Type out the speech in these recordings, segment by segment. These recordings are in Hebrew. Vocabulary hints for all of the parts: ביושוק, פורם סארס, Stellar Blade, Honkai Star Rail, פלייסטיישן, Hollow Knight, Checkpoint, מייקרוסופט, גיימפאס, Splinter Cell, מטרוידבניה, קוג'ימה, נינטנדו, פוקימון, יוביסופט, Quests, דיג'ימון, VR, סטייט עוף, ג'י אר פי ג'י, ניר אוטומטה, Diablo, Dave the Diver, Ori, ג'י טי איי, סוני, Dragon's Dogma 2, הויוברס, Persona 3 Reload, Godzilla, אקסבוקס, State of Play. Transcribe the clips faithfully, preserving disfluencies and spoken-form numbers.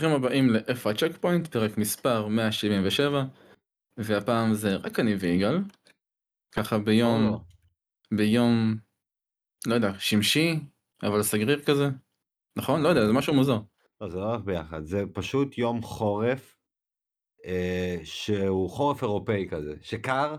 ברוכים הבאים ל-F I Checkpoint, פרק מספר מאה שבעים ושבע, והפעם זה רק אני ויגאל, ככה ביום, oh. ביום, לא יודע, שמשי, אבל סגריר כזה, נכון? לא יודע, זה משהו מוזר. לא, זה לא רק ביחד, זה פשוט יום חורף, אה, שהוא חורף אירופאי כזה, שקר,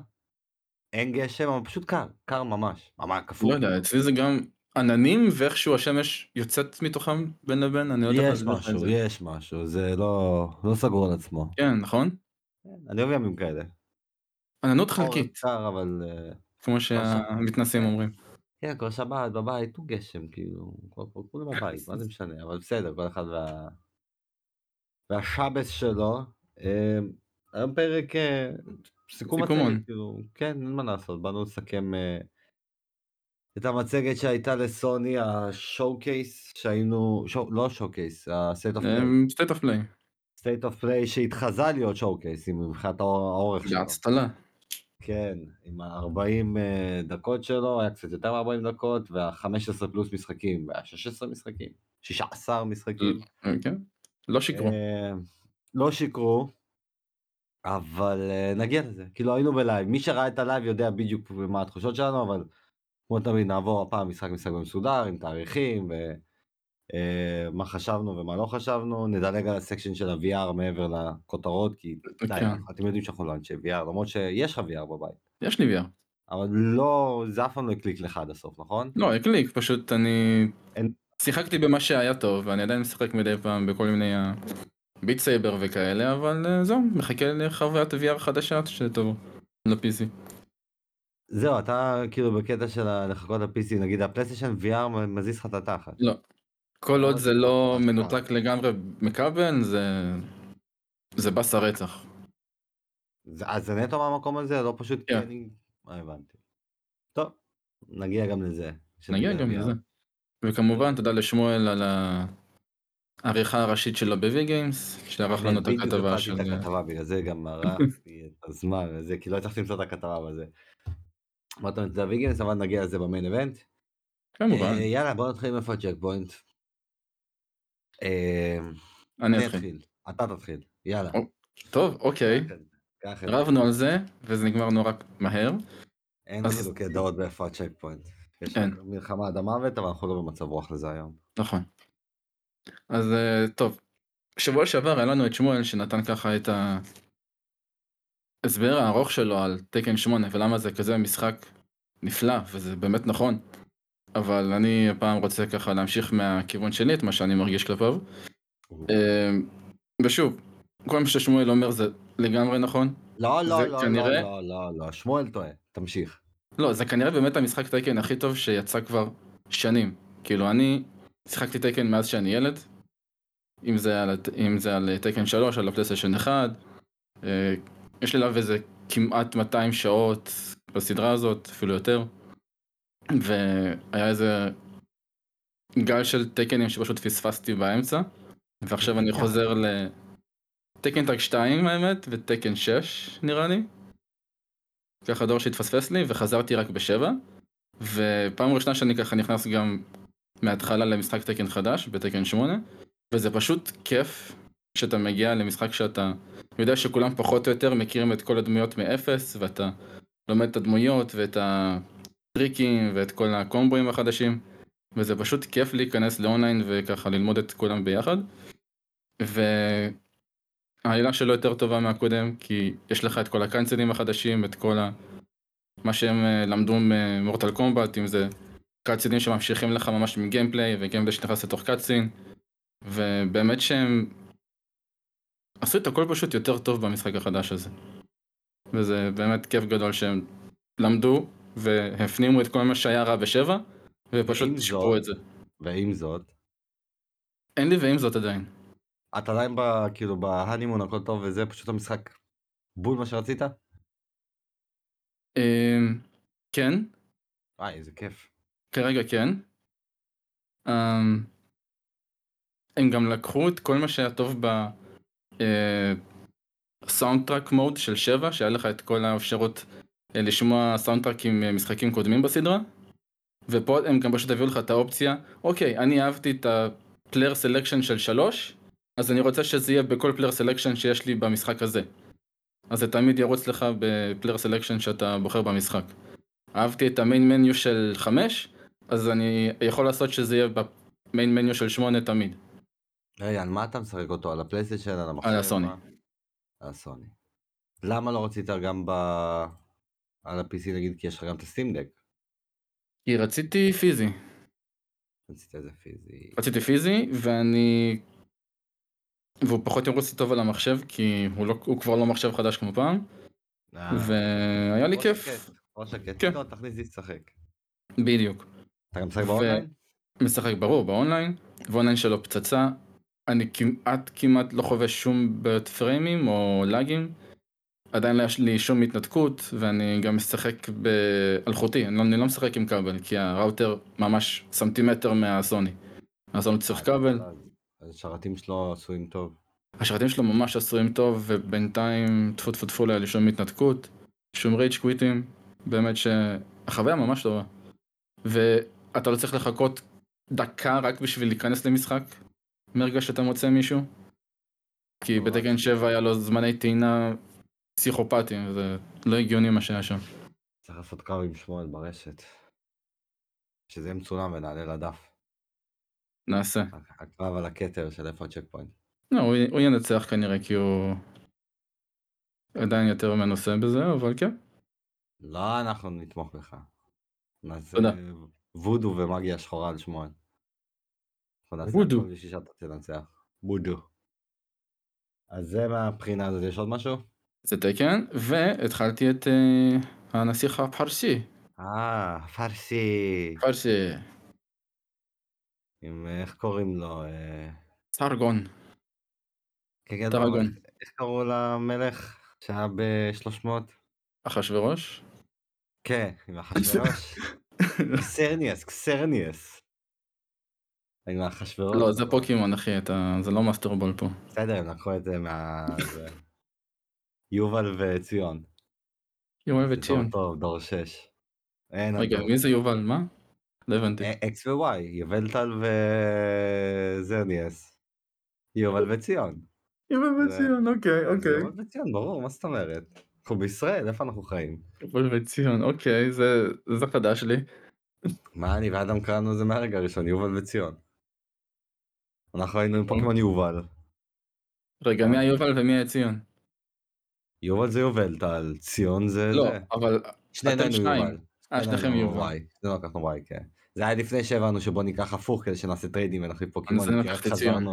אין גשם, אבל פשוט קר, קר ממש, ממש כפור. לא יודע, אצלי זה גם... עננים ואיכשהו השמש יוצאת מתוכם בין לבין, אני לא יודע. יש משהו, יש משהו, זה לא סגור על עצמו. כן, נכון? אני אוהב ימים כאלה. עננות חלקית. קצר, אבל... כמו שהמתנסים אומרים. כן, כל שבת בבית הוא גשם, כאילו, כולם בבית, מה זה משנה, אבל בסדר, כל אחד והשבס שלו. היום פרק סיכום מצגת, כאילו, כן, אין מה לעשות, באנו לסכם... את המצגת שהייתה לסוני, השואו-קייס שהיינו, שו, לא שואו-קייס, ה-State of Play. State of Play. State of Play שהתחזה להיות שואו-קייס, עם מבחינת האורך שלו. להצטלה. כן, עם ה-ארבעים דקות שלו, היה קצת יותר מ-ארבעים דקות, וה-חמש עשרה פלוס משחקים, וה-שש עשרה משחקים, שש עשרה משחקים. כן, לא שיקרו. לא שיקרו, אבל נגיע לזה, כאילו היינו בלייב, מי שראה את הלייב יודע בדיוק מה התחושות שלנו, אבל... כמו תמיד נעבור הפעם משחק משחק במסודר, עם תאריכים, ומה חשבנו ומה לא חשבנו, נדלג על הסקשן של ה-וי אר מעבר לכותרות, כי אתם יודעים שאנחנו לא אנשי וי אר, למרות שיש לך וי אר בבית. יש לי וי אר. אבל לא, זה אף פעם לא הקליק לך עד הסוף, נכון? לא, הקליק, פשוט אני שיחקתי במה שהיה טוב, ואני עדיין משחק מדי פעם בכל מיני ביט סייבר וכאלה, אבל זהו, מחכה לחוויית וי אר חדשה שטוב, ל-פי סי. זהו, אתה כאילו בקטע של לחכות ל-פי סי, נגיד הפלייסטיישן וי אר מזיז לך את התחת. לא. כל עוד זה לא מנותק לגמרי מקבל, זה... זה בס הרצח. אז זה נטו מהמקום הזה, לא פשוט... כן. מה הבנתי. טוב, נגיע גם לזה. נגיע גם לזה. וכמובן, תודה לשמואל על העריכה הראשית שלו ב-V Games, שערך לנו את הכתבה של... בדיוק, את הכתבה, בגלל זה גם ערכתי את הזמן, כי לא הצלחתי למצוא את הכתבה בזה. אמרתם את זה ויגנס, אבל נגיע לזה במיין איבנט. כמובן. יאללה, בואו נתחיל עם איפה צ'קפוינט. אני אתחיל. אתה תתחיל, יאללה. טוב, אוקיי. רבנו על זה, וזה נגמר נורא מהר. אין חילוקי דעות באיפה צ'קפוינט. יש מלחמה עד המוות, אבל אנחנו לא במצב רוח לזה היום. נכון. אז טוב. שבוע שעבר היה לנו את שמואל שנתן ככה את ה... הסבר הארוך שלו על תקן שמונה ולמה זה כזה משחק נפלא, וזה באמת נכון, אבל אני הפעם רוצה ככה להמשיך מהכיוון שלי את מה שאני מרגיש כלפיו. ושוב, כל מה ששמואל אומר זה לגמרי נכון. לא, לא, לא, כנראה... לא, לא, לא, לא, שמואל טועה, תמשיך. לא, זה כנראה באמת המשחק תקן הכי טוב שיצא כבר שנים. כאילו אני שיחקתי תקן מאז שאני ילד, אם זה על, אם זה על תקן שלוש, על הפלייסטיישן אחד, יש לי לב איזה כמעט מאתיים שעות בסדרה הזאת, אפילו יותר, והיה איזה גל של תקנים שפשוט פספסתי באמצע, ועכשיו אני חוזר לתקן טאג שתיים האמת, ותקן שש נראה לי, ככה דור שהתפספס לי, וחזרתי רק בשבע, ופעם ראשונה שאני ככה נכנס גם מההתחלה למשחק תקן חדש, בתקן שמונה, וזה פשוט כיף שאתה מגיע למשחק שאתה יודע שכולם פחות או יותר מכירים את כל הדמויות מאפס, ואתה לומד את הדמויות ואת הטריקים ואת כל הקומבויים החדשים, וזה פשוט כיף להיכנס לאונליין וככה ללמוד את כולם ביחד. והעלילה שלו יותר טובה מהקודם, כי יש לך את כל הקאנצלים החדשים, את כל ה... מה שהם למדו ממורטל קומבט, אם זה קאנצלים שממשיכים לך ממש מגיימפליי, וגיימפליי שנכנס לתוך קאנצלין, ובאמת שהם עשו את הכל פשוט יותר טוב במשחק החדש הזה. וזה באמת כיף גדול שהם למדו והפנימו את כל מה שהיה רע בשבע, ופשוט שיפרו את זה. ועם זאת? אין לי ועם זאת עדיין. אתה עדיין בא, כאילו בהנימון הכל טוב וזה פשוט המשחק בול מה שרצית? כן. וואי, איזה כיף. כרגע כן. הם גם לקחו את כל מה שהיה טוב ב... סאונדטרק מוד של שבע, שהיה לך את כל האפשרות לשמוע סאונדטרק עם משחקים קודמים בסדרה, ופה הם גם פשוט הביאו לך את האופציה, אוקיי, אני אהבתי את הפלייר סלקשן של שלוש, אז אני רוצה שזה יהיה בכל פלייר סלקשן שיש לי במשחק הזה. אז זה תמיד ירוץ לך בפלייר סלקשן שאתה בוחר במשחק. אהבתי את המיין מניו של חמש, אז אני יכול לעשות שזה יהיה במיין מניו של שמונה תמיד. רגע, מה אתה משחק אותו? על הפלייסטיישן? על המחשב? על הסוני. על הסוני. למה לא רצית גם ב... על ה-פי סי נגיד, כי יש לך גם את הסטים דק? כי רציתי פיזי. רציתי איזה פיזי? רציתי פיזי, ואני... והוא פחות ירוץ לי טוב על המחשב, כי הוא, לא... הוא כבר לא מחשב חדש כמו פעם. אה. והיה לי כיף. או שקט, לא, תכניס לי לשחק. בדיוק. אתה גם משחק באונליין? משחק ברור, באונליין. ואונליין שלו פצצה. אני כמעט כמעט לא חווה שום פריימים או לאגים. עדיין לא יש לי שום התנתקות, ואני גם משחק באלחוטי. אני לא, אני לא משחק עם קבל, כי הראוטר ממש סמטימטר מהסוני. אז אני צריך קבל. אז השרתים שלו עשויים טוב. השרתים שלו ממש עשויים טוב, ובינתיים טפו טפו טפו לי שום התנתקות, שום רייג' קוויטים. באמת שהחוויה ממש טובה. ואתה לא צריך לחכות דקה רק בשביל להיכנס למשחק, מרגע שאתה מוצא מישהו. כי בדקן שבע היה לו זמני טעינה פסיכופטיים, זה לא הגיוני מה שהיה שם. צריך לעשות קרב עם שמואל ברשת. שזה מצולם ונעלה לדף. נעשה. הקרב על הכתר של איפה הצ'קפוינט. לא, הוא ינצח כנראה כי הוא עדיין יותר מנוסה בזה, אבל כן. לא, אנחנו נתמוך בך. נעשה וודו ומגיה שחורה על שמואל. וודו. וודו. אז זה מהבחינה הזאת, יש עוד משהו? זה תקן, והתחלתי את הנסיך הפרסי. אה, פרסי. פרסי. עם איך קוראים לו? סרגון. סרגון. איך קראו למלך שהיה ב-שלוש מאות? אחשוורוש? כן, עם אחשוורוש. קסרניאס, קסרניאס. עם אחשוורוש. לא, זה פוקימון אחי, זה לא מאסטרבול פה. בסדר, הם לקחו את זה מה... יובל וציון. יובל וציון. טוב, דור שש. רגע, מי זה יובל? מה? לא הבנתי. אקס ווואי, יבלטל וזרניאס. יובל וציון. יובל וציון, אוקיי, אוקיי. יובל וציון, ברור, מה זאת אומרת? אנחנו בישראל, איפה אנחנו חיים? יובל וציון, אוקיי, זה חדש לי. מה, אני ואדם קראנו זה מהרגע הראשון, יובל וציון. אנחנו היינו עם פוקימון יובל. רגע, מי היובל ומי הציון? יובל זה יובל, טל, ציון זה... לא, אבל... שנינו יובל. אה, שניכם יובל. זה לא לקחנו וואי, כן. זה היה לפני שהבנו שבוא ניקח הפוך כדי שנעשה טריידים ונחליף פוקימון. אני לקחתי ציון.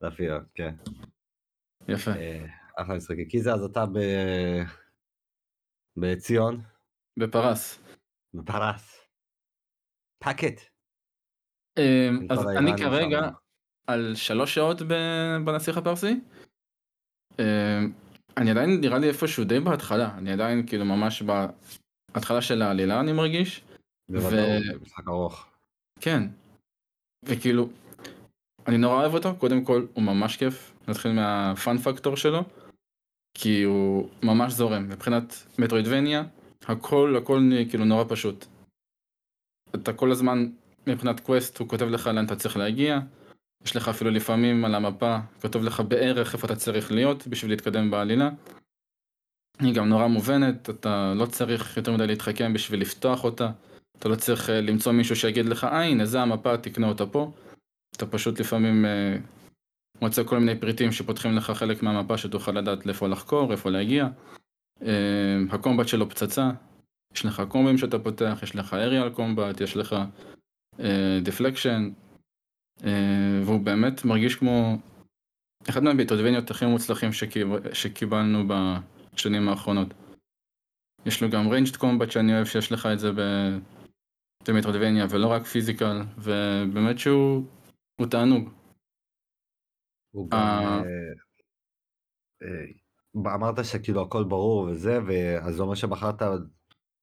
זה אפילו, כן. יפה. אחלה משחק, כי זה אז אתה ב... בציון? בפרס. בפרס. פאקט. אז אני כרגע על שלוש שעות בנסיך הפרסי. אני עדיין נראה לי איפשהו די בהתחלה, אני עדיין כאילו ממש בהתחלה של העלילה אני מרגיש. בוודאי, משחק ארוך. כן. וכאילו, אני נורא אוהב אותו, קודם כל הוא ממש כיף, נתחיל מהפאן פקטור שלו. כי הוא ממש זורם, מבחינת מטרוידבניה, הכל, הכל כאילו נורא פשוט. אתה כל הזמן, מבחינת קווסט, הוא כותב לך לאן אתה צריך להגיע, יש לך אפילו לפעמים על המפה, כתוב לך בערך איפה אתה צריך להיות, בשביל להתקדם בעלילה. היא גם נורא מובנת, אתה לא צריך יותר מדי להתחכם בשביל לפתוח אותה, אתה לא צריך למצוא מישהו שיגיד לך, אה, הנה, זה המפה, תקנה אותה פה. אתה פשוט לפעמים... מוצא כל מיני פריטים שפותחים לך חלק מהמפה שתוכל לדעת לאיפה לחקור, איפה להגיע. הקומבט שלו פצצה, יש לך קומבים שאתה פותח, יש לך אריאל קומבט, יש לך דיפלקשן, והוא באמת מרגיש כמו אחד מהביטודבניות הכי מוצלחים שקיבלנו בשנים האחרונות. יש לו גם ריינג'ד קומבט שאני אוהב שיש לך את זה במיטרודבניה ולא רק פיזיקל, ובאמת שהוא תענוג. הוא גם, אמרת שכאילו הכל ברור וזה, אז זה אומר שבחרת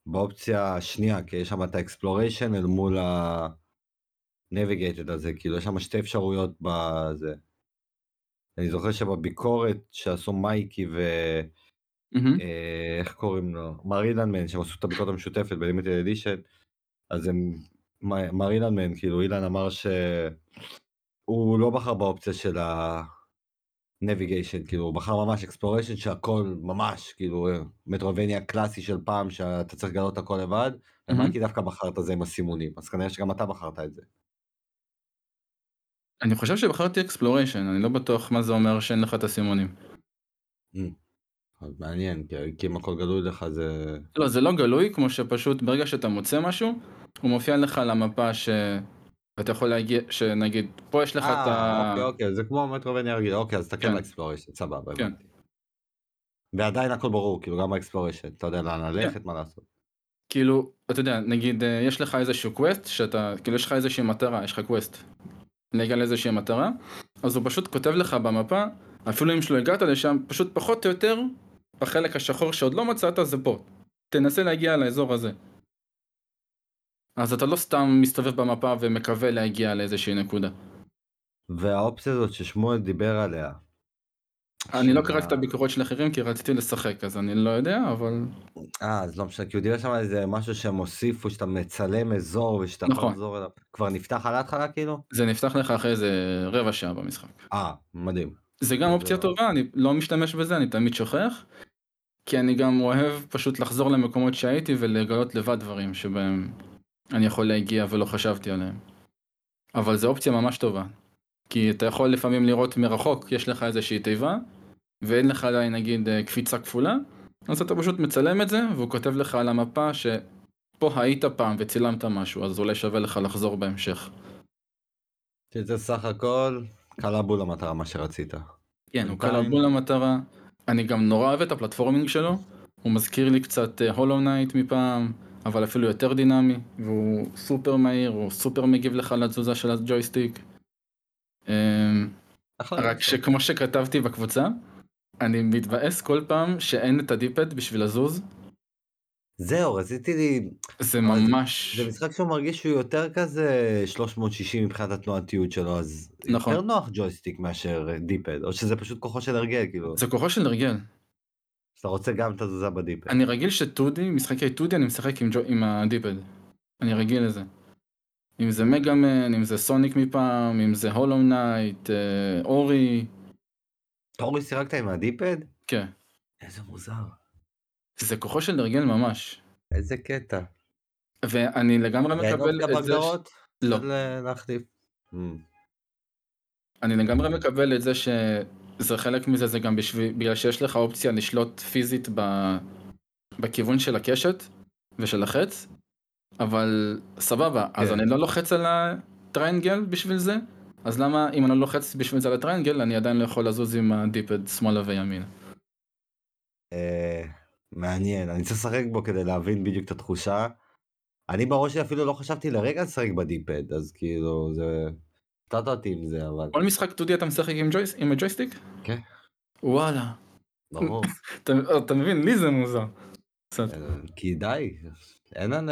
באופציה השנייה, כי יש שם את האקספלוריישן אל מול הנביגייטד הזה, כאילו יש שם שתי אפשרויות בזה. אני זוכר שבביקורת שעשו מייקי ו... איך קוראים לו? מרילנמן, שהם עשו את הביקורת המשותפת בלימיטד אדישן, אז מרילנמן, כאילו אילן אמר ש... הוא לא בחר באופציה של ה-Navigation, כאילו, הוא בחר ממש Exploration, שהכל ממש, כאילו, מטרובניה קלאסי של פעם, שאתה צריך לגלות הכל לבד, אבל כי דווקא בחרת זה עם הסימונים, אז כנראה שגם אתה בחרת את זה. אני חושב שבחרתי Exploration, אני לא בטוח מה זה אומר שאין לך את הסימונים. מעניין, כי אם הכל גלוי לך זה... לא, זה לא גלוי, כמו שפשוט ברגע שאתה מוצא משהו, הוא מופיע לך למפה ש... ואתה יכול להגיע, שנגיד, פה יש לך את ה... אוקיי, אוקיי, זה כמו מטרובניה רגילה, אוקיי, אז אתה כן ל-Exploration, סבבה, הבנתי. ועדיין הכל ברור, כאילו גם ה-Exploration, אתה יודע לאן ללכת, מה לעשות. כאילו, אתה יודע, נגיד, יש לך איזשהו Quest, שאתה, כאילו יש לך איזושהי מטרה, יש לך Quest, להגיע לאיזושהי מטרה, אז הוא פשוט כותב לך במפה, אפילו אם שלא הגעת לשם, פשוט פחות או יותר, בחלק השחור שעוד לא מצאת, זה פה. תנסה להגיע לאזור הזה. אז אתה לא סתם מסתובב במפה ומקווה להגיע לאיזושהי נקודה. והאופציה הזאת ששמואל דיבר עליה. אני לא קראתי את הביקורות של אחרים כי רציתי לשחק, אז אני לא יודע, אבל... אה, אז לא משנה, כי הוא דיבר שם על איזה משהו שהם הוסיפו, שאתה מצלם אזור ושאתה חוזר אליו. כבר נפתח על ההתחלה כאילו? זה נפתח לך אחרי איזה רבע שעה במשחק. אה, מדהים. זה גם אופציה טובה, אני לא משתמש בזה, אני תמיד שוכח, כי אני גם אוהב פשוט לחזור למקומות שהייתי ולגלות לבד דברים שבהם אני יכול להגיע ולא חשבתי עליהם. אבל זו אופציה ממש טובה. כי אתה יכול לפעמים לראות מרחוק, יש לך איזושהי תיבה, ואין לך עדיין נגיד קפיצה כפולה, אז אתה פשוט מצלם את זה, והוא כותב לך על המפה שפה היית פעם וצילמת משהו, אז אולי שווה לך לחזור בהמשך. שזה סך הכל קלה בול המטרה מה שרצית. כן, הוא קלה בול המטרה. אני גם נורא אוהב את הפלטפורמינג שלו, הוא מזכיר לי קצת הולו נייט מפעם, אבל אפילו יותר דינמי, והוא סופר מהיר, הוא סופר מגיב לך לתזוזה של הג'ויסטיק. רק שכמו שכתבתי בקבוצה, אני מתבאס כל פעם שאין את הדיפד בשביל לזוז. זהו, רציתי לי... זה ממש... זה משחק שהוא מרגיש שהוא יותר כזה שלוש מאות שישים מבחינת התנועתיות שלו, אז יותר נוח ג'ויסטיק מאשר דיפד, או שזה פשוט כוחו של הרגל, כאילו. זה כוחו של הרגל. אתה רוצה גם את התזוזה בדיפד. אני רגיל שטודי, משחקי טודי, אני משחק עם הדיפד. אני רגיל לזה. אם זה מגאמן, אם זה סוניק מפעם, אם זה הולו נייט, אורי. אורי סירקת עם הדיפד? כן. איזה מוזר. זה כוחו של דרגל ממש. איזה קטע. ואני לגמרי מקבל את זה... לא. להחליף. אני לגמרי מקבל את זה שזה חלק מזה, זה גם בגלל שיש לך אופציה לשלוט פיזית בכיוון של הקשת ושל החץ. אבל סבבה, אז אני לא לוחץ על הטריינגל בשביל זה, אז למה אם אני לא לוחץ בשביל זה על הטריינגל, אני עדיין לא יכול לזוז עם הדיפד שמאלה וימין. מעניין, אני צריך לשחק בו כדי להבין בדיוק את התחושה. אני בראש שלי אפילו לא חשבתי לרגע לשחק בדיפד, אז כאילו זה... קטעת אותי עם זה, אבל... כל משחק טודי אתה משחק עם הג'ויסטיק? כן. וואלה. ברור. אתה מבין, לי זה מוזר. כי די. אין על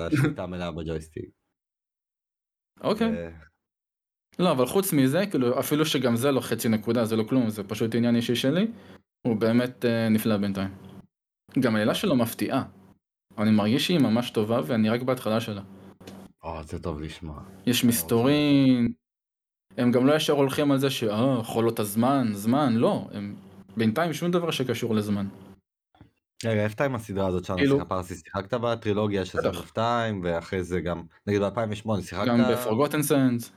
השליטה מלאה בג'ויסטיק. אוקיי. לא, אבל חוץ מזה, כאילו, אפילו שגם זה לא חצי נקודה, זה לא כלום, זה פשוט עניין אישי שלי, הוא באמת נפלא בינתיים. גם הלילה שלו מפתיעה. אני מרגיש שהיא ממש טובה, ואני רק בהתחלה שלה. אה, זה טוב לשמוע. יש מסתורים, הם גם לא ישר הולכים על זה ש... אה, חולות הזמן, זמן, לא. בינתיים שום דבר שקשור לזמן. רגע, אף טיים הסדרה הזאת שאני שיחק פרסי, שיחקת בטרילוגיה שזה אף טיים, ואחרי זה גם, נגיד ב-אלפיים ושמונה שיחקת... גם ב-Forgotten Sands.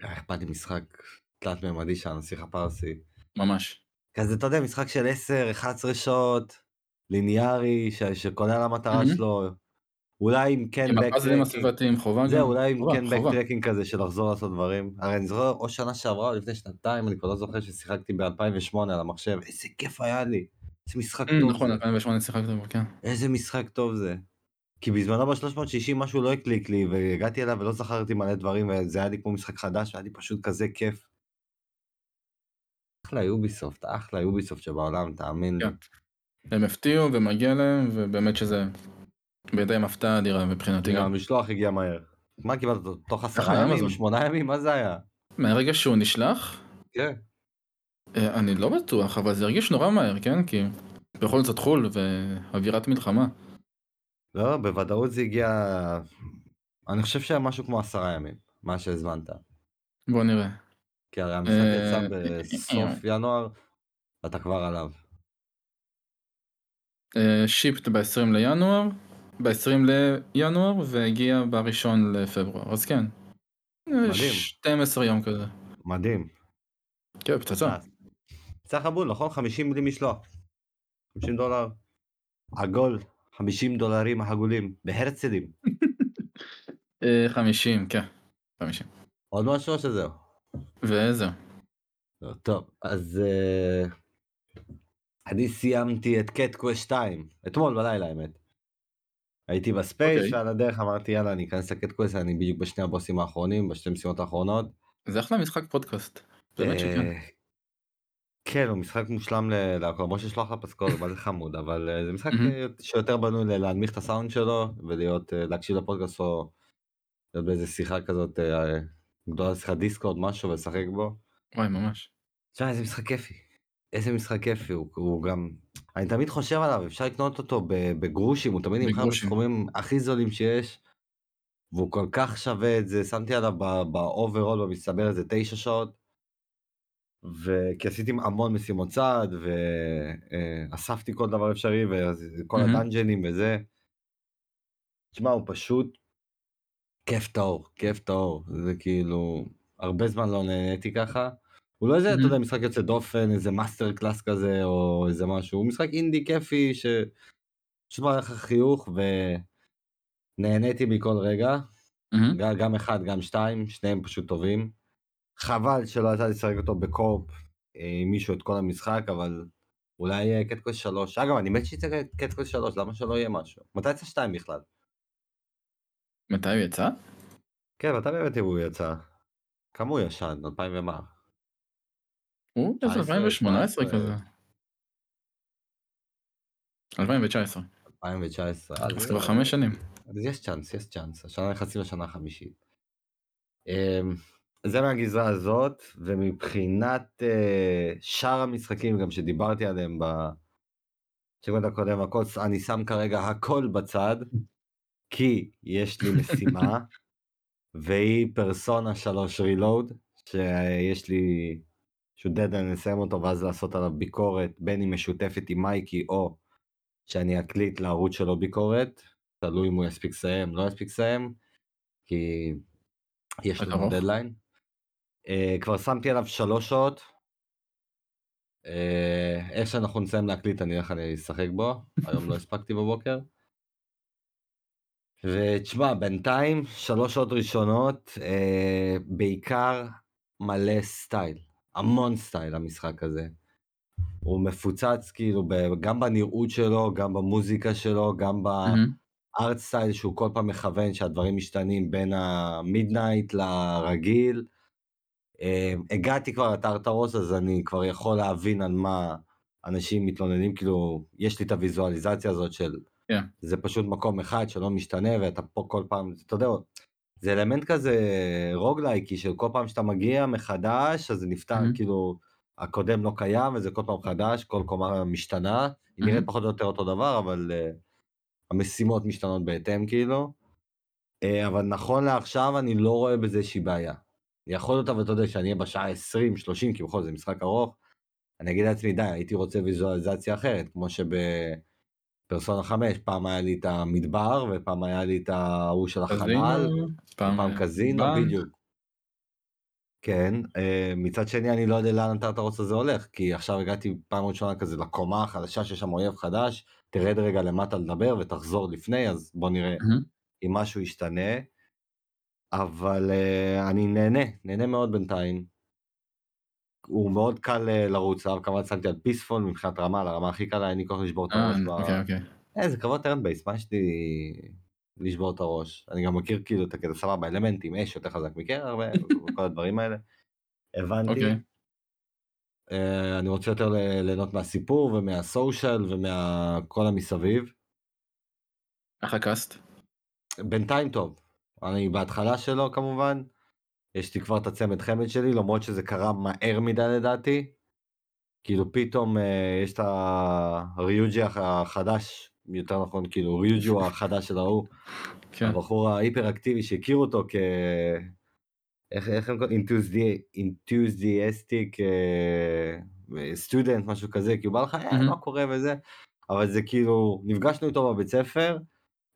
אכפת לי משחק תלת-ממדי שאני שיחק פרסי. ממש. כזה, אתה יודע, משחק של עשר, אחת עשרה שעות, ליניארי, שקונה למטרה שלו, אולי עם כן בקטרקינג, זה אולי עם כן בקטרקינג כזה של לחזור לעשות דברים, הרי אני זוכר או שנה שעברה או לפני שנתיים, אני כבר לא זוכר ששיחקתי ב-אלפיים ושמונה על המחשב, איזה כיף היה לי. איזה משחק טוב. נכון, אלפיים ושמונה שיחקת בו, כן. איזה משחק טוב זה. כי בזמנו ב-שלוש מאות שישים משהו לא הקליק לי, והגעתי אליו ולא זכרתי מלא דברים, וזה היה לי כמו משחק חדש, והיה לי פשוט כזה כיף. אחלה יוביסופט, אחלה יוביסופט שבעולם, תאמין. כן. הם הפתיעו ומגיע להם, ובאמת שזה בידי מפתעה אדירה מבחינתי גם. המשלוח הגיע מהר. מה קיבלת? תוך עשרה ימים, שמונה ימים, מה זה היה? מהרגע שהוא נשלח? כן. אני לא בטוח, אבל זה הרגיש נורא מהר, כן? כי בכל זאת חול ואווירת מלחמה. לא, בוודאות זה הגיע... אני חושב שהיה משהו כמו עשרה ימים, מה שהזמנת. בוא נראה. כי הרי המשחק יצא בסוף ינואר, אתה כבר עליו. שיפט ב-עשרים לינואר, ב-עשרים לינואר, והגיע ב-ראשון לפברואר, אז כן. מדהים. שתים עשרה יום כזה. מדהים. כן, פצצה. פצצה חבול, נכון? חמישים למשלוח. חמישים דולר. עגול, חמישים דולרים עגולים, בהרצלים. חמישים, כן. חמישים. עוד משהו שזהו. וזהו. טוב, אז... אני סיימתי את קט קווסט שתיים, אתמול בלילה האמת. הייתי בספייס ועל הדרך אמרתי יאללה אני אכנס לקט קווסט, אני בדיוק בשני הבוסים האחרונים, בשתי משימות האחרונות. זה אחלה משחק פודקאסט, באמת שכן. כן, הוא משחק מושלם להכל, משה שלוח לפסקול, מה זה חמוד, אבל זה משחק שיותר בנוי להנמיך את הסאונד שלו ולהקשיב לפודקאסט או באיזה שיחה כזאת, גדולה שיחה דיסקורד משהו ולשחק בו. וואי ממש. תשמע, איזה משחק כיפי. איזה משחק כיפי, הוא, הוא גם, אני תמיד חושב עליו, אפשר לקנות אותו בגרושים, הוא תמיד נמכר בסכומים הכי זולים שיש, והוא כל כך שווה את זה, שמתי עליו באוברול, במצטבר איזה תשע שעות, וכי עשיתי המון משימות צעד, ואספתי כל דבר אפשרי, וכל mm-hmm. הדנג'נים וזה, תשמע, הוא פשוט כיף טהור, כיף טהור, זה כאילו, הרבה זמן לא נהניתי ככה, הוא לא איזה, אתה יודע, משחק יוצא דופן, איזה מאסטר קלאס כזה, או איזה משהו, הוא משחק אינדי כיפי, ש... פשוט מראה לך חיוך, ונהניתי מכל רגע, גם אחד, גם שתיים, שניהם פשוט טובים, חבל שלא הייתה לשחק אותו בקורפ, עם מישהו את כל המשחק, אבל אולי יהיה קט קווסט שלוש, אגב, אני מת שיצא קט קווסט שלוש, למה שלא יהיה משהו? מתי יצא שתיים בכלל? מתי הוא יצא? כן, מתי באמת הוא יצא? כמה הוא ישן, אלפיים ומה? הוא יצא אלפיים ושמונה עשרה כזה. אלפיים ותשע עשרה. אלפיים ותשע עשרה. אז כבר חמש שנים. אז יש צ'אנס, יש צ'אנס. השנה יחסים לשנה חמישית. זה מהגזרה הזאת, ומבחינת שאר המשחקים גם שדיברתי עליהם בשקוט הקודם, אני שם כרגע הכל בצד, כי יש לי משימה, והיא פרסונה שלוש רילוד, שיש לי... שודד אני אסיים אותו ואז לעשות עליו ביקורת, בין אם משותפת עם מייקי או שאני אקליט לערוץ שלו ביקורת, תלוי אם הוא יספיק סיים, לא יספיק סיים, כי יש לנו דדליין. Uh, כבר שמתי עליו שלוש שעות, uh, איך שאנחנו נסיים להקליט אני איך אני אשחק בו, היום לא הספקתי בבוקר. ותשמע, בינתיים שלוש שעות ראשונות, uh, בעיקר מלא סטייל. המון סטייל המשחק הזה, הוא מפוצץ כאילו גם בנראות שלו, גם במוזיקה שלו, גם בארט סטייל שהוא כל פעם מכוון שהדברים משתנים בין המידנייט לרגיל, הגעתי כבר לטרטרוס אז אני כבר יכול להבין על מה אנשים מתלוננים, כאילו יש לי את הוויזואליזציה הזאת של זה פשוט מקום אחד שלא משתנה ואתה פה כל פעם, אתה יודע, זה אלמנט כזה רוגלייקי של כל פעם שאתה מגיע מחדש, אז זה נפתח, mm-hmm. כאילו, הקודם לא קיים, וזה כל פעם חדש, כל קומה משתנה, mm-hmm. היא נראית פחות או יותר אותו דבר, אבל uh, המשימות משתנות בהתאם, כאילו, uh, אבל נכון לעכשיו אני לא רואה בזה איזושהי בעיה. יכול להיות, אבל אתה יודע, שאני אהיה בשעה עשרים שלושים, כי בכל זה משחק ארוך, אני אגיד לעצמי, די, הייתי רוצה ויזואליזציה אחרת, כמו שב... פרסונה חמש, פעם היה לי את המדבר, ופעם היה לי את ההוא של החמל, פעם קזינו, בדיוק. כן, מצד שני אני לא יודע לאן אתה רוצה זה הולך, כי עכשיו הגעתי פעם ראשונה כזה לקומה החדשה שיש שם אויב חדש, תרד רגע למטה לדבר ותחזור לפני, אז בוא נראה אם משהו ישתנה, אבל אני נהנה, נהנה מאוד בינתיים. הוא מאוד קל לרוץ, אבל כמובן שמתי על פיספול מבחינת רמה, לרמה הכי קלה, אני כוח לשבור את הראש. אוקיי, אוקיי. איזה קרבות טרן בייס, מה יש לי לשבור את הראש? אני גם מכיר כאילו את הכזה סבבה, אלמנטים, אש יותר חזק מכיר, וכל הדברים האלה. הבנתי. אני רוצה יותר ליהנות מהסיפור ומהסושל ומכל המסביב. איך הקאסט? בינתיים טוב. אני בהתחלה שלו כמובן. יש לי כבר את הצמד חמד שלי, למרות שזה קרה מהר מדי לדעתי, כאילו פתאום אה, יש את הריוג'י החדש, יותר נכון, כאילו ריוג'י הוא החדש של ההוא, כן. הבחור ההיפר-אקטיבי שהכיר אותו כ... איך איך הם קוראים? אינתוזיאסטיק סטודנט, משהו כזה, כי הוא בא לך, מה קורה וזה, אבל זה כאילו, נפגשנו איתו בבית ספר,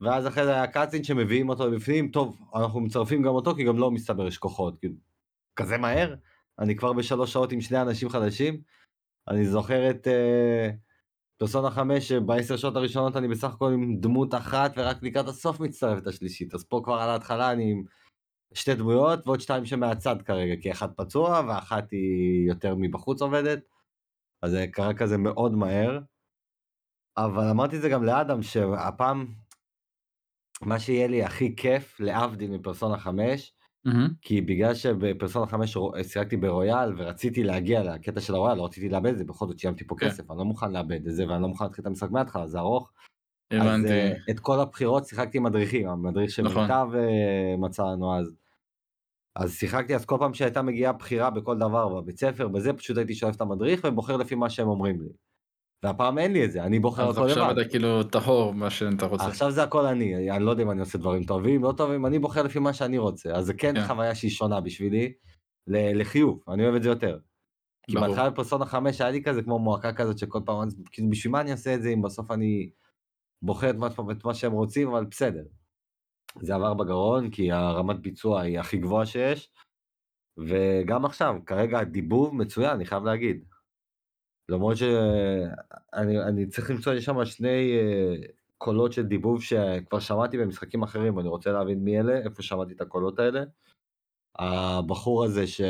ואז אחרי זה היה קאצין שמביאים אותו בפנים, טוב, אנחנו מצרפים גם אותו, כי גם לא מסתבר יש כוחות, כאילו, כזה מהר, אני כבר בשלוש שעות עם שני אנשים חדשים, אני זוכר את פרסונה חמש, שבעשר שעות הראשונות אני בסך הכל עם דמות אחת, ורק לקראת הסוף מצטרפת השלישית, אז פה כבר על ההתחלה אני עם שתי דמויות, ועוד שתיים שמהצד כרגע, כי אחת פצוע, ואחת היא יותר מבחוץ עובדת, אז זה קרה כזה מאוד מהר, אבל אמרתי את זה גם לאדם, שהפעם, מה שיהיה לי הכי כיף, להבדיל מפרסונה חמש, mm-hmm. כי בגלל שבפרסונה חמש שיחקתי ברויאל, ורציתי להגיע לקטע של הרויאל, לא רציתי לאבד את זה, בכל זאת שיימתי פה yeah. כסף, אני לא מוכן לאבד את זה, ואני לא מוכן להתחיל את המשחק מההתחלה, זה ארוך, אז uh, את כל הבחירות שיחקתי עם מדריכים, המדריך שמתה ומצאנו אז, אז שיחקתי, אז כל פעם שהייתה מגיעה בחירה בכל דבר, בבית ספר, בזה פשוט הייתי שואף את המדריך, ובוחר לפי מה שהם אומרים לי. והפעם אין לי את זה, אני בוחר אותו לבד. אז עכשיו אתה כאילו טהור מה שאתה רוצה. עכשיו זה הכל אני, אני לא יודע אם אני עושה דברים טובים, לא טובים, אני בוחר לפי מה שאני רוצה, אז זה כן yeah. חוויה שהיא שונה בשבילי, לחיוב, אני אוהב את זה יותר. כי בהתחלה בפרסונה חמש היה לי כזה, כמו מועקה כזאת שכל פעם, כאילו בשביל מה אני אעשה את זה, אם בסוף אני בוחר את מה, את מה שהם רוצים, אבל בסדר. זה עבר בגרון, כי הרמת ביצוע היא הכי גבוהה שיש, וגם עכשיו, כרגע הדיבוב מצוין, אני חייב להגיד. למרות שאני אני צריך למצוא לשם שני קולות של דיבוב שכבר שמעתי במשחקים אחרים, אני רוצה להבין מי אלה, איפה שמעתי את הקולות האלה. הבחור הזה ש...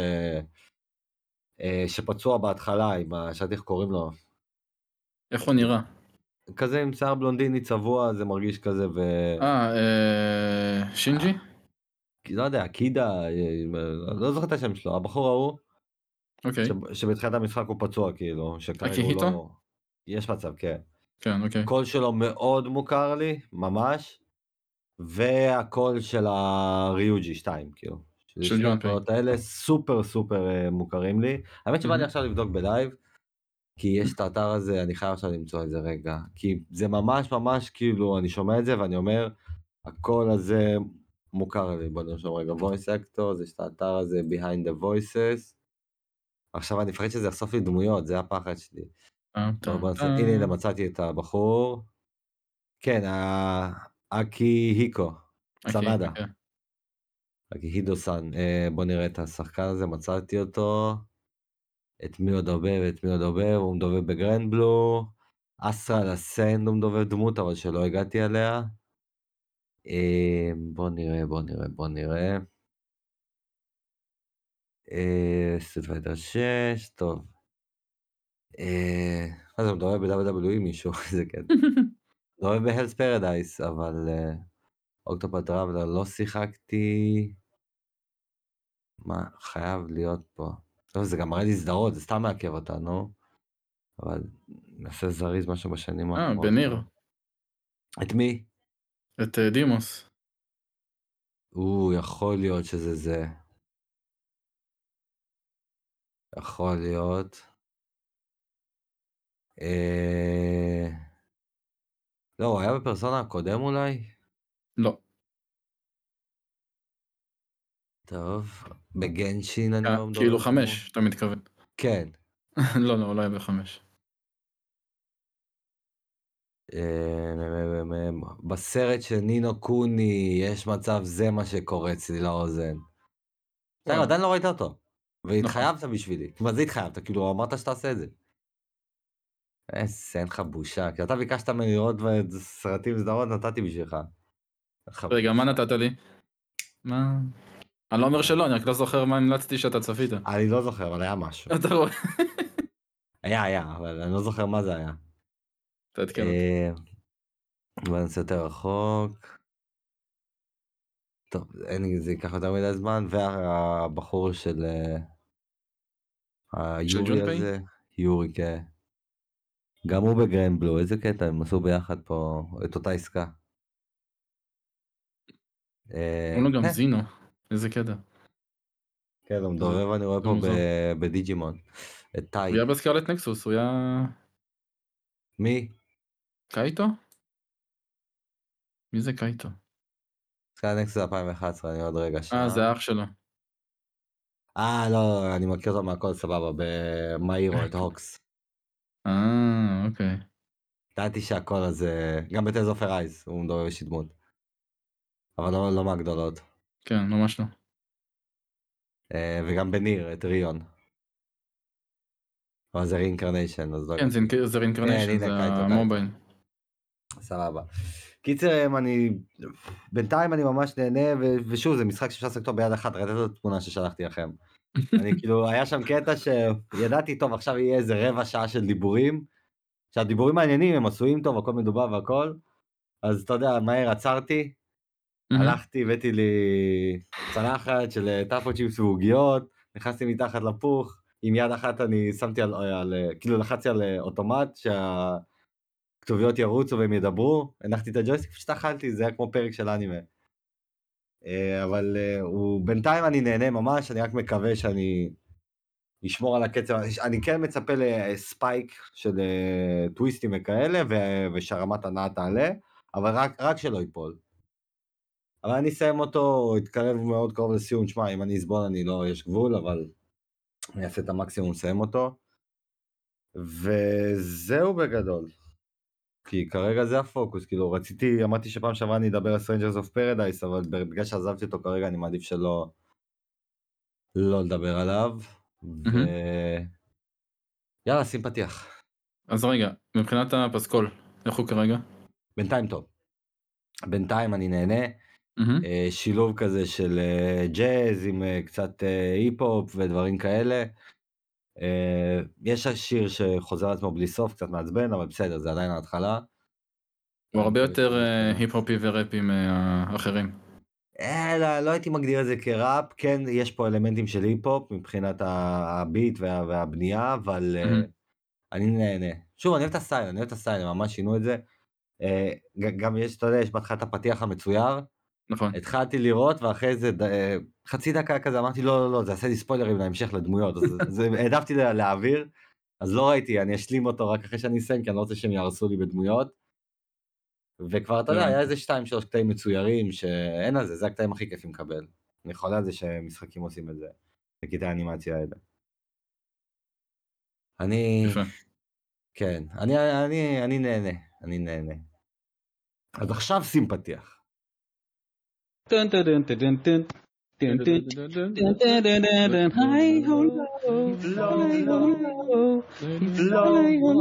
שפצוע בהתחלה, עם השאתי איך קוראים לו. איך הוא נראה? כזה עם שיער בלונדיני צבוע, זה מרגיש כזה ו... אה, אה שינג'י? לא יודע, קידה, לא זוכר את השם שלו, הבחור ההוא. אוקיי. שבתחילת המשחק הוא פצוע כאילו, שכרגע הוא לא... יש מצב, כן. כן, אוקיי. הקול שלו מאוד מוכר לי, ממש, והקול של הריוג'י שתיים, כאילו. של ג'ונפיי. האלה סופר סופר מוכרים לי. האמת שבא לי עכשיו לבדוק בלייב, כי יש את האתר הזה, אני חייב עכשיו למצוא את זה רגע, כי זה ממש ממש כאילו, אני שומע את זה ואני אומר, הקול הזה מוכר לי, בוא נרשום רגע, voice actor, זה את האתר הזה, behind the voices, עכשיו אני מפחד שזה יחשוף לי דמויות, זה הפחד שלי. טוב, בוא נעשה, הנה, מצאתי את הבחור, כן, אקי היקו, סנדה, אקי הידו-סן, בוא נראה את השחקן הזה, מצאתי אותו, את מי הוא דובב, את מי הוא דובב, הוא מדובב בגרנד בלו, אסרה לסנד הוא מדובב דמות, אבל שלא הגעתי עליה, בוא נראה, בוא נראה, בוא נראה, סטרייטר שש, טוב, אז הוא מדובב ב-דאבליו דאבליו אי מישהו, זה כן, מדובב בהלס פרדייס, אבל אוקטופת טראבלר לא שיחקתי, מה, חייב להיות פה, טוב, זה גם מראה לי סדרות, זה סתם מעכב אותנו, אבל נעשה זריז משהו בשנים האחרונות. אה, בניר. את מי? את דימוס. או, יכול להיות שזה זה. יכול להיות. אה... לא, הוא היה בפרסונה הקודם אולי? לא. טוב, בגנשין אני לא מדובר. כאילו חמש, אתה מתכוון. כן. לא, לא, אולי בחמש. בסרט של נינו קוני, יש מצב זה מה שקורה אצלי לאוזן. אתה עדיין לא ראית אותו, והתחייבת בשבילי. מה זה התחייבת? כאילו אמרת שתעשה את זה. אין לך בושה, כי אתה ביקשת ממני לראות סרטים סדרות, נתתי בשבילך. רגע, מה נתת לי? מה... אני לא אומר שלא, אני רק לא זוכר מה המלצתי שאתה צפית. אני לא זוכר, אבל היה משהו. אתה רואה. היה, היה, אבל אני לא זוכר מה זה היה. אתה התקן אותי. בוא נעשה יותר רחוק. טוב, זה ייקח יותר מדי זמן, והבחור של... של ג'ונפיי? יורי, כן. גם הוא בגרנד בלו, איזה קטע, הם עשו ביחד פה את אותה עסקה. אולי גם זינו. איזה קטע. כן, הוא מדובב, אני רואה פה בדיג'ימון. את טאי. הוא היה בסקרלט נקסוס, הוא היה... מי? קייטו? מי זה קייטו? סקרלט נקסוס אלפיים ואחת עשרה, אני עוד רגע. אה, זה האח שלו. אה, לא, אני מכיר אותו מהכל, סבבה, במאירו, את הוקס. אה, אוקיי. דעתי שהכל הזה, גם בטייז אוף ארייז, הוא מדבר אישי דמות. אבל לא, לא מהגדולות. כן, ממש לא. וגם בניר, את ריון. אבל זה רינקרניישן, אז לא... כן, זה רינקרניישן, זה המובייל. סבבה. קיצר, אני... בינתיים אני ממש נהנה, ושוב, זה משחק שאפשר לעשות אותו ביד אחת, ראיתי את התמונה ששלחתי לכם. אני כאילו, היה שם קטע שידעתי, טוב, עכשיו יהיה איזה רבע שעה של דיבורים, שהדיבורים העניינים הם עשויים טוב, הכל מדובר והכל, אז אתה יודע, מהר עצרתי, הלכתי, הבאתי לי צלחת של טאפו צ'יפס ועוגיות, נכנסתי מתחת לפוך, עם יד אחת אני שמתי על, על, כאילו לחצתי על אוטומט, שהכתוביות ירוצו והם ידברו, הנחתי את הג'ויסטיק, פשוט אכלתי, זה היה כמו פרק של אנימה. אבל הוא, בינתיים אני נהנה ממש, אני רק מקווה שאני אשמור על הקצב, אני כן מצפה לספייק של טוויסטים וכאלה, ושרמת הנעה תעלה, אבל רק, רק שלא ייפול. אבל אני אסיים אותו, התקרב מאוד קרוב לסיום, תשמע, אם אני אסבול אני לא, יש גבול, אבל אני אעשה את המקסימום, אסיים אותו, וזהו בגדול, כי כרגע זה הפוקוס, כאילו רציתי, אמרתי שפעם שעברה אני אדבר על Strangers of Paradise, אבל בגלל שעזבתי אותו כרגע, אני מעדיף שלא, לא לדבר עליו, mm-hmm. ו... יאללה, שים פתיח. אז רגע, מבחינת הפסקול, איך הוא כרגע? בינתיים טוב, בינתיים אני נהנה, Mm-hmm. שילוב כזה של ג'אז עם קצת היפ-הופ ודברים כאלה. יש השיר שחוזר עצמו בלי סוף, קצת מעצבן, אבל בסדר, זה עדיין ההתחלה. הוא הרבה יותר היפ-הופי וראפי מאחרים. אלא, לא הייתי מגדיר את זה כראפ, כן, יש פה אלמנטים של היפ-הופ מבחינת הביט וה, והבנייה, אבל mm-hmm. אני נהנה. שוב, אני אוהב את הסייל, אני אוהב את הסייל, ממש שינו את זה. גם יש, אתה יודע, יש בתחילת הפתיח המצויר, נכון. התחלתי לראות ואחרי זה חצי דקה כזה אמרתי לא לא לא זה עשה לי ספוילרים להמשך לדמויות אז העדפתי להעביר אז לא ראיתי אני אשלים אותו רק אחרי שאני אסיים כי אני לא רוצה שהם יהרסו לי בדמויות וכבר אתה יודע היה איזה שתיים שלוש קטעים מצוירים שאין על זה זה הקטעים הכי כיפים לקבל אני חולה על זה שמשחקים עושים את זה בכיתה האנימציה האלה אני כן אני אני אני נהנה אני נהנה אז עכשיו שים פתיח טן טן טן טן טן טן טן טן טן היי הולו היי הולו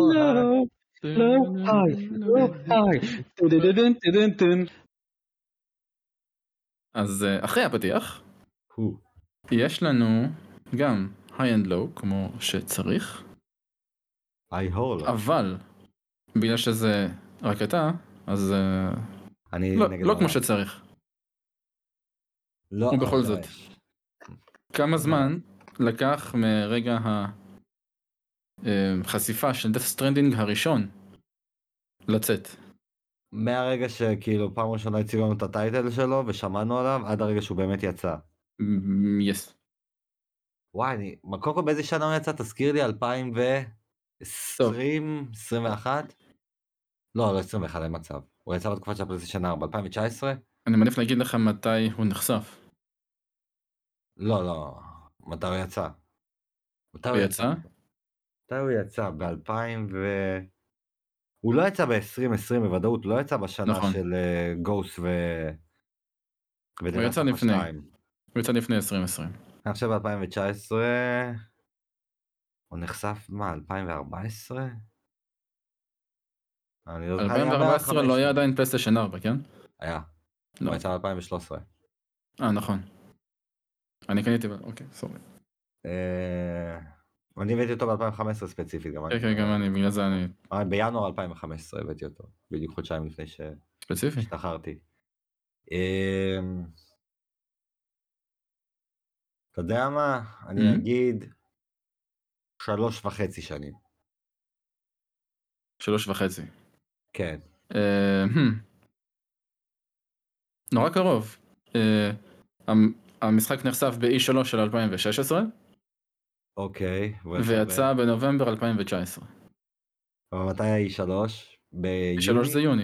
היי הולו היי טן טן טן אז אחרי הפתיח יש לנו גם היי אנד לואו כמו שצריך היי הולו אבל בגלל שזה רק אתה אז לא כמו שצריך לא ובכל זאת, כמה זמן לקח מרגע החשיפה של Death Stranding הראשון לצאת? מהרגע שכאילו פעם ראשונה הציגו את הטייטל שלו ושמענו עליו עד הרגע שהוא באמת יצא. יס. וואי, קודם כל באיזה שנה הוא יצא? תזכיר לי, אלפיים ועשרים, עשרים ואחת? לא, לא עשרים ואחת, אין מצב. הוא יצא בתקופה של הפלייסטיישן ארבע, אלפיים ותשע עשרה? אני מעדיף להגיד לך מתי הוא נחשף. לא, לא. מתי הוא יצא? מתי הוא יצא? מתי הוא יצא? ב-אלפיים ו... הוא לא יצא ב-אלפיים ועשרים בוודאות, הוא לא יצא בשנה של גוס ו... הוא יצא לפני. הוא יצא לפני אלפיים ועשרים. אני חושב ב-אלפיים ותשע עשרה... הוא נחשף, מה, אלפיים וארבע עשרה? אלפיים וארבע עשרה לא היה עדיין פלייסטיישן ארבע, כן? היה. הוא יצא ב-אלפיים ושלוש עשרה. אה, נכון. אני קניתי, אוקיי, סורי. אני הבאתי אותו ב-אלפיים וחמש עשרה ספציפית, גם אני. כן, גם אני, בגלל זה אני... בינואר אלפיים וחמש עשרה הבאתי אותו, בדיוק חודשיים לפני שהשתחררתי. אתה יודע מה? אני אגיד שלוש וחצי שנים. שלוש וחצי. כן. נורא קרוב. המשחק נחשף ב-אי שלוש של אלפיים ושש עשרה. אוקיי. ויצא בנובמבר אלפיים ותשע עשרה. אבל מתי היה אי שלוש? אי שלוש זה יוני.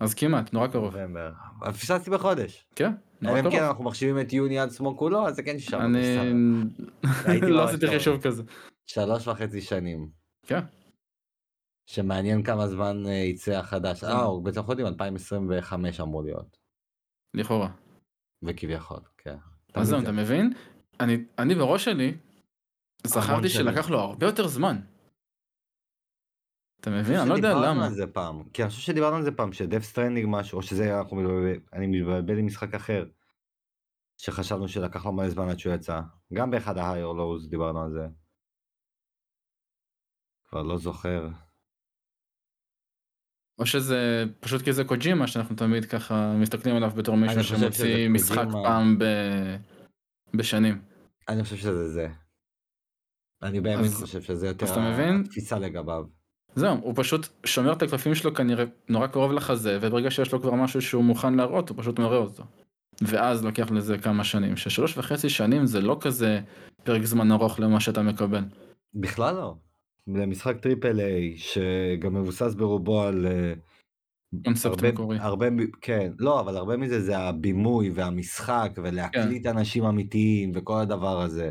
אז כמעט, נורא קרוב. פספסתי בחודש. כן. אם כן אנחנו מחשיבים את יוני עד שמאל כולו, אז זה כן שישה. אני לא עשיתי חישוב כזה. שלוש וחצי שנים. כן. שמעניין כמה זמן יצא החדש. אה, הוא בעצם חודים אלפיים עשרים וחמש אמור להיות. לכאורה. וכביכול, כן. אז אתה מבין? אני בראש שלי, זכרתי שלקח לו הרבה יותר זמן. אתה מבין? אני לא יודע למה. כי אני חושב שדיברנו על זה פעם, שדף סטרנדינג משהו, או שזה אני מתבלבל עם משחק אחר, שחשבנו שלקח לו מלא זמן עד שהוא יצא. גם באחד ההייר לוז דיברנו על זה. כבר לא זוכר. או שזה פשוט כי זה קוג'ימה, שאנחנו תמיד ככה מסתכלים עליו בתור מישהו שמוציא משחק פעם בשנים. אני חושב שזה זה. אני באמת חושב שזה יותר התפיסה לגביו. זהו, הוא פשוט שומר את הכפפים שלו כנראה נורא קרוב לחזה, וברגע שיש לו כבר משהו שהוא מוכן להראות, הוא פשוט מראה אותו. ואז לוקח לזה כמה שנים, ששלוש וחצי שנים זה לא כזה פרק זמן ארוך למה שאתה מקבל. בכלל לא. למשחק טריפל איי, שגם מבוסס ברובו על... קונספט מקורי. כן, לא, אבל הרבה מזה זה הבימוי והמשחק, ולהקליט אנשים אמיתיים וכל הדבר הזה.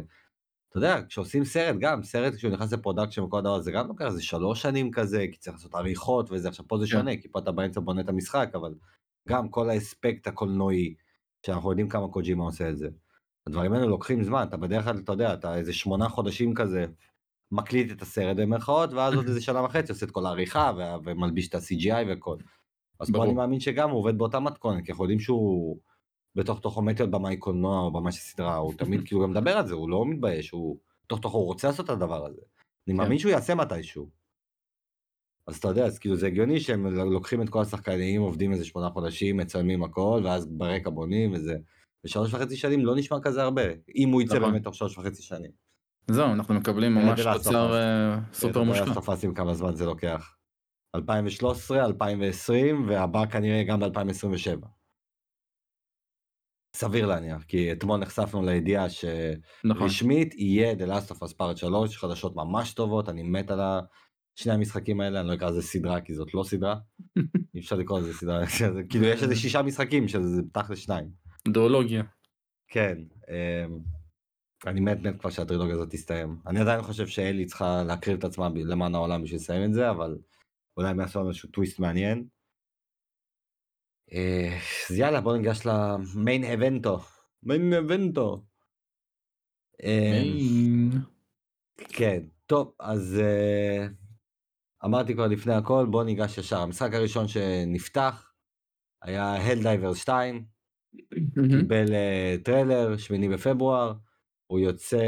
אתה יודע, כשעושים סרט גם, סרט כשהוא נכנס לפרודקשן וכל הדבר הזה, גם לוקח, זה שלוש שנים כזה, כי צריך לעשות עריכות וזה, עכשיו פה זה שונה, כי פה אתה באמצע בונה את המשחק, אבל גם כל האספקט הקולנועי, שאנחנו יודעים כמה קוג'ימה עושה את זה. הדברים האלה לוקחים זמן, אתה בדרך כלל, אתה יודע, אתה איזה שמונה חודשים כזה, מקליט את הסרט במרכאות, ואז עוד איזה שנה וחצי, עושה את כל העריכה, ומלביש את ה-סי ג'י איי וכל. אז פה אני מאמין שגם הוא עובד באותה מתכונת, כי אנחנו יודעים שהוא... בתוך תוך עומד להיות במאי קולנוע או במאי שסדרה, הוא תמיד כאילו גם מדבר על זה, הוא לא מתבייש, הוא תוך תוך הוא רוצה לעשות את הדבר הזה. אני מאמין שהוא יעשה מתישהו. אז אתה יודע, אז כאילו זה הגיוני שהם לוקחים את כל השחקנים, עובדים איזה שמונה חודשים, מצלמים הכל, ואז ברקע בונים וזה. ושלוש וחצי שנים לא נשמע כזה הרבה, אם הוא יצא באמת תוך שלוש וחצי שנים. זהו, אנחנו מקבלים ממש תוצר סופר מושקע. תופסים כמה זמן זה לוקח. אלפיים ושלוש עשרה, אלפיים ועשרים, והבא כנראה גם ב-אלפיים עשרים ושבע. סביר להניח, כי אתמול נחשפנו לידיעה שרשמית יהיה The Last of Us Part שלוש, חדשות ממש טובות, אני מת על שני המשחקים האלה, אני לא אקרא לזה סדרה, כי זאת לא סדרה, אי אפשר לקרוא לזה סדרה, כאילו יש איזה שישה משחקים, שזה פתח לשניים. דואולוגיה. כן, אני מת מת כבר שהטרילוגיה הזאת תסתיים, אני עדיין חושב שאלי צריכה להקריב את עצמה למען העולם בשביל לסיים את זה, אבל אולי הם יעשו משהו טוויסט מעניין. אז יאללה בוא ניגש למיין אבנטו מיין אבנטו מיין כן טוב אז אמרתי כבר לפני הכל בוא ניגש ישר המשחק הראשון שנפתח היה הלדייברס שתיים קיבל טריילר שמיני בפברואר הוא יוצא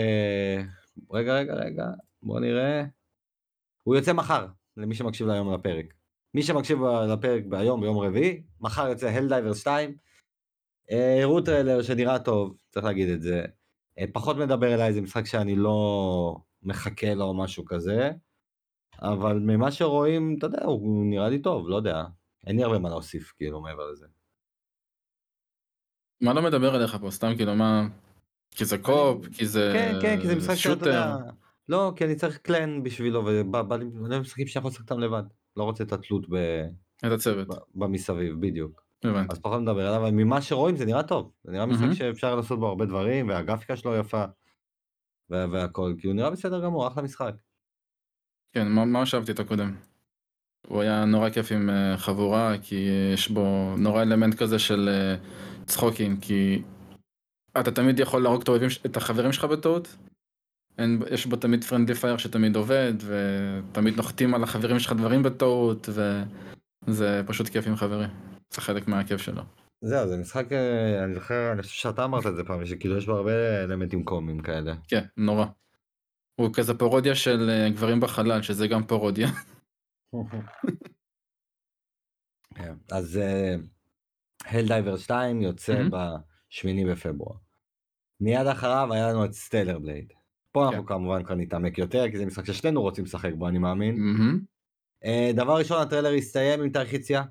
רגע רגע רגע בוא נראה הוא יוצא מחר למי שמקשיב להיום לפרק מי שמקשיב לפרק ביום, ביום רביעי, מחר יוצא הלדייברס שתיים, הראו טריילר שנראה טוב, צריך להגיד את זה, פחות מדבר אליי, זה משחק שאני לא מחכה לו או משהו כזה, אבל ממה שרואים, אתה יודע, הוא נראה לי טוב, לא יודע, אין לי הרבה מה להוסיף, כאילו, מעבר לזה. מה לא מדבר אליך פה, סתם, כאילו, מה, כי זה קופ, כי זה שוטר. כן, כן, כי זה משחק שאתה יודע, לא, כי אני צריך קלן בשבילו, ואני משחקים שאנחנו שחקתם לבד. לא רוצה את התלות ב... את הצוות. במסביב, בדיוק. הבנתי. אז פחות מדבר עליו, אבל ממה שרואים זה נראה טוב. זה נראה משחק שאפשר לעשות בו הרבה דברים, והגרפיקה שלו יפה, והכל. כאילו נראה בסדר גמור, אחלה משחק. כן, מה חשבתי את הקודם? הוא היה נורא כיף עם חבורה, כי יש בו נורא אלמנט כזה של צחוקים, כי אתה תמיד יכול להרוג את החברים שלך בטעות, יש בו תמיד פרנדלי פייר שתמיד עובד, ותמיד נוחתים על החברים שלך דברים בטעות, וזה פשוט כיף עם חברים. זה חלק מהכיף שלו. זהו, זה משחק, אני זוכר, אני חושב שאתה אמרת את זה פעם, שכאילו יש בו הרבה אלמנטים קומיים כאלה. כן, נורא. הוא כזה פרודיה של גברים בחלל, שזה גם פרודיה. אז הלדייברס שתיים יוצא בשמיני בפברואר. מיד אחריו היה לנו את סטלר בלייד. פה אנחנו כמובן כאן נתעמק יותר, כי זה משחק ששנינו רוצים לשחק בו, אני מאמין. דבר ראשון, הטריילר הסתיים עם תאריך יציאה,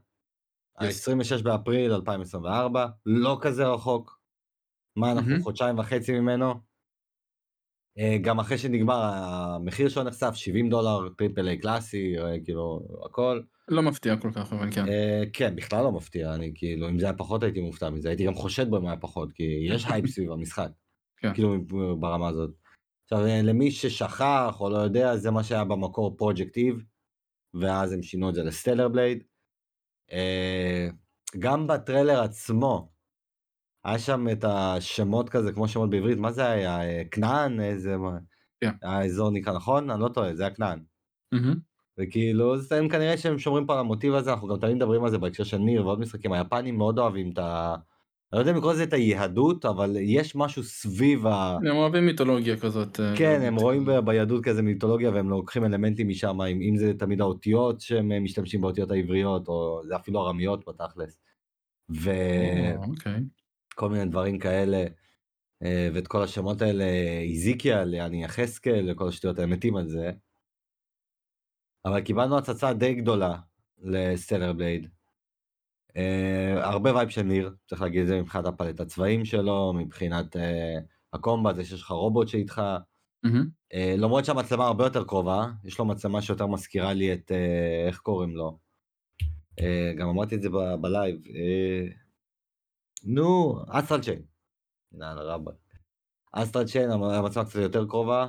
עשרים ושש באפריל אלפיים עשרים וארבע, לא כזה רחוק, מה אנחנו חודשיים וחצי ממנו, גם אחרי שנגמר המחיר שהוא נחשף, שבעים דולר, טריפל איי קלאסי, כאילו הכל, לא מפתיע כל כך, אבל כן. כן, בכלל לא מפתיע, אני כאילו, אם זה היה פחות הייתי מופתע מזה, הייתי גם חושד במה היה פחות, כי יש הייפ סביב המשחק, כאילו ברמה הזאת. עכשיו, למי ששכח או לא יודע, זה מה שהיה במקור פרוג'קטיב, ואז הם שינו את זה לסטלר בלייד. גם בטריילר עצמו, היה שם את השמות כזה, כמו שמות בעברית, מה זה היה? כנען? איזה מה? האזור נקרא, נכון? אני לא טועה, זה היה כנען. וכאילו, זה הם כנראה שהם שומרים פה על המוטיב הזה, אנחנו גם תמיד מדברים על זה בהקשר של ניר ועוד משחקים, היפנים מאוד אוהבים את ה... אני לא יודע אם לקרוא לזה את היהדות, אבל יש משהו סביב ה... הם אוהבים מיתולוגיה כזאת. כן, הם רואים ביהדות כזה מיתולוגיה, והם לוקחים אלמנטים משם, אם זה תמיד האותיות שהם משתמשים באותיות העבריות, או זה אפילו הרמיות בתכלס. וכל מיני דברים כאלה, ואת כל השמות האלה, איזיקיאל, אני יחזקאל, כל השטויות האמתים על זה. אבל קיבלנו הצצה די גדולה לסטלר בלייד. Uh, הרבה וייב של ניר, צריך להגיד את זה מבחינת הפלט הצבעים שלו, מבחינת uh, הקומבה, זה שיש לך רובוט שאיתך, mm-hmm. uh, למרות שהמצלמה הרבה יותר קרובה, יש לו מצלמה שיותר מזכירה לי את, uh, איך קוראים לו, uh, גם אמרתי את זה ב- בלייב, uh, נו, אסטרל צ'יין, נעל רבה, אסטרל צ'יין, המצלמה קצת יותר קרובה,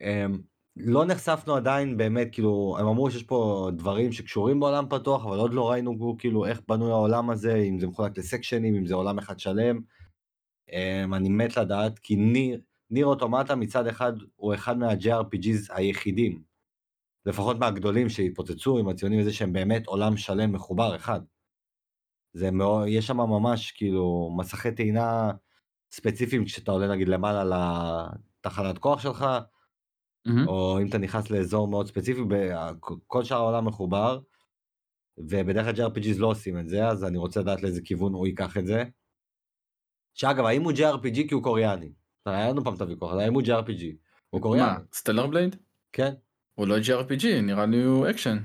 um, לא נחשפנו עדיין באמת, כאילו, הם אמרו שיש פה דברים שקשורים בעולם פתוח, אבל עוד לא ראינו כאילו איך בנוי העולם הזה, אם זה מחולק לסקשנים, אם זה עולם אחד שלם. אני מת לדעת, כי ניר, ניר אוטומטה מצד אחד, הוא אחד מה-ג'י אר פי ג'יז היחידים, לפחות מהגדולים שהתפוצצו עם הציונים הזה, שהם באמת עולם שלם מחובר אחד. זה מאוד, יש שם ממש כאילו מסכי טעינה ספציפיים, כשאתה עולה נגיד למעלה לתחנת כוח שלך, או אם אתה נכנס לאזור מאוד ספציפי, כל שאר העולם מחובר, ובדרך כלל ג'י אר פי ג'יז לא עושים את זה, אז אני רוצה לדעת לאיזה כיוון הוא ייקח את זה. שאגב, האם הוא ג'י אר פי ג'י כי הוא קוריאני? היה לנו פעם את הוויכוח, האם הוא ג'י אר פי ג'י? הוא קוריאני. מה, סטלר בלייד? כן. הוא לא ג'י אר פי ג'י, נראה לי הוא אקשן.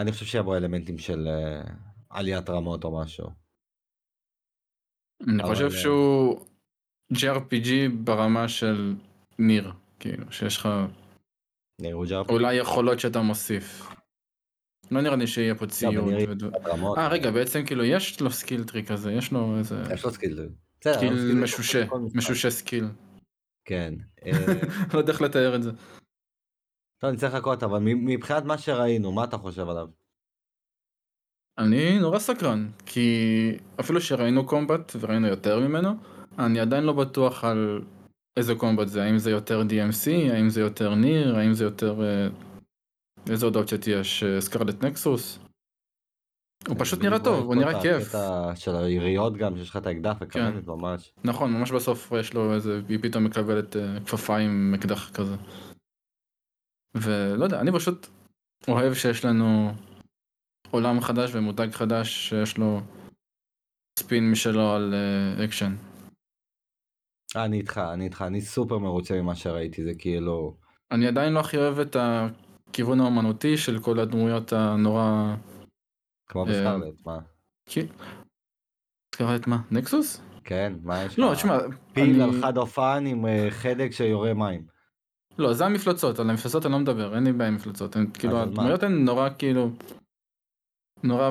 אני חושב שיהיה בו אלמנטים של עליית רמות או משהו. אני חושב שהוא ג'י אר פי ג'י ברמה של... ניר, כאילו, שיש לך אולי יכולות שאתה מוסיף. לא נראה לי שיהיה פה ציון. אה, רגע, בעצם כאילו יש לו סקיל טריק הזה, יש לו איזה... יש לו סקיל טריק. סקיל משושה, משושה סקיל. כן. לא יודע איך לתאר את זה. טוב, אני צריך לקרות, אבל מבחינת מה שראינו, מה אתה חושב עליו? אני נורא סקרן, כי אפילו שראינו קומבט וראינו יותר ממנו, אני עדיין לא בטוח על... איזה קומבט זה, האם זה יותר די אם סי, האם זה יותר ניר, האם זה יותר... איזה עוד אופציות יש, סקרלט נקסוס. הוא פשוט נראה טוב, הוא נראה כיף. הקטע של היריות גם, שיש לך את האקדח וכוונת ממש. נכון, ממש בסוף יש לו איזה, היא פתאום מקבלת כפפה עם אקדח כזה. ולא יודע, אני פשוט אוהב שיש לנו עולם חדש ומותג חדש, שיש לו ספין משלו על אקשן. אני איתך, אני איתך, אני סופר מרוצה ממה שראיתי, זה כאילו... אני עדיין לא הכי אוהב את הכיוון האמנותי של כל הדמויות הנורא... כמו בסקרלט, מה? סקרלט מה? נקסוס? כן, מה יש? לא, תשמע... פיל על חד אופן עם חדק שיורה מים. לא, זה המפלצות, על המפלצות אני לא מדבר, אין לי בעיה עם מפלצות, כאילו הדמויות הן נורא כאילו... נורא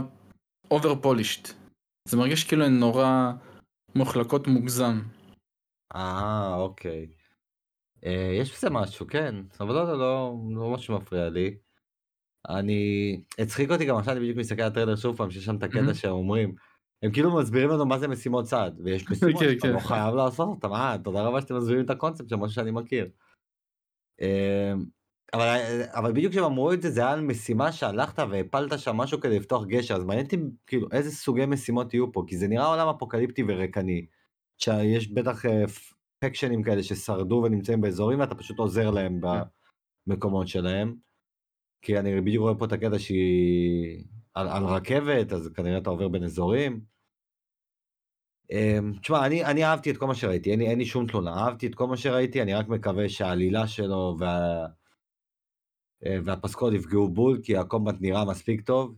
אובר פולישט. זה מרגיש כאילו הן נורא מוחלקות מוגזם. אה, אוקיי. אה, יש בזה משהו, כן. אבל לא, לא, לא, לא משהו מפריע לי. אני... הצחיק אותי גם עכשיו, אני בדיוק מסתכל על הטריילר שוב פעם, שיש שם את הקטע שהם אומרים. הם כאילו מסבירים לנו מה זה משימות צעד, ויש משימות שאתה לא חייב לעשות אותם. אה, תודה רבה שאתם מסבירים את הקונספט של משהו שאני מכיר. אבל בדיוק כשהם אמרו את זה, זה היה על משימה שהלכת והפלת שם משהו כדי לפתוח גשר, אז מעניין אותי כאילו איזה סוגי משימות יהיו פה, כי זה נראה עולם אפוקליפטי ורקני. שיש בטח פקשנים כאלה ששרדו ונמצאים באזורים, ואתה פשוט עוזר להם במקומות שלהם, כי אני בדיוק רואה פה את הקטע שהיא על, על רכבת, אז כנראה אתה עובר בין אזורים. תשמע, אני, אני אהבתי את כל מה שראיתי, אין, אין לי שום תלונה, אהבתי את כל מה שראיתי, אני רק מקווה שהעלילה שלו וה, והפסקול יפגעו בול, כי הקומבט נראה מספיק טוב,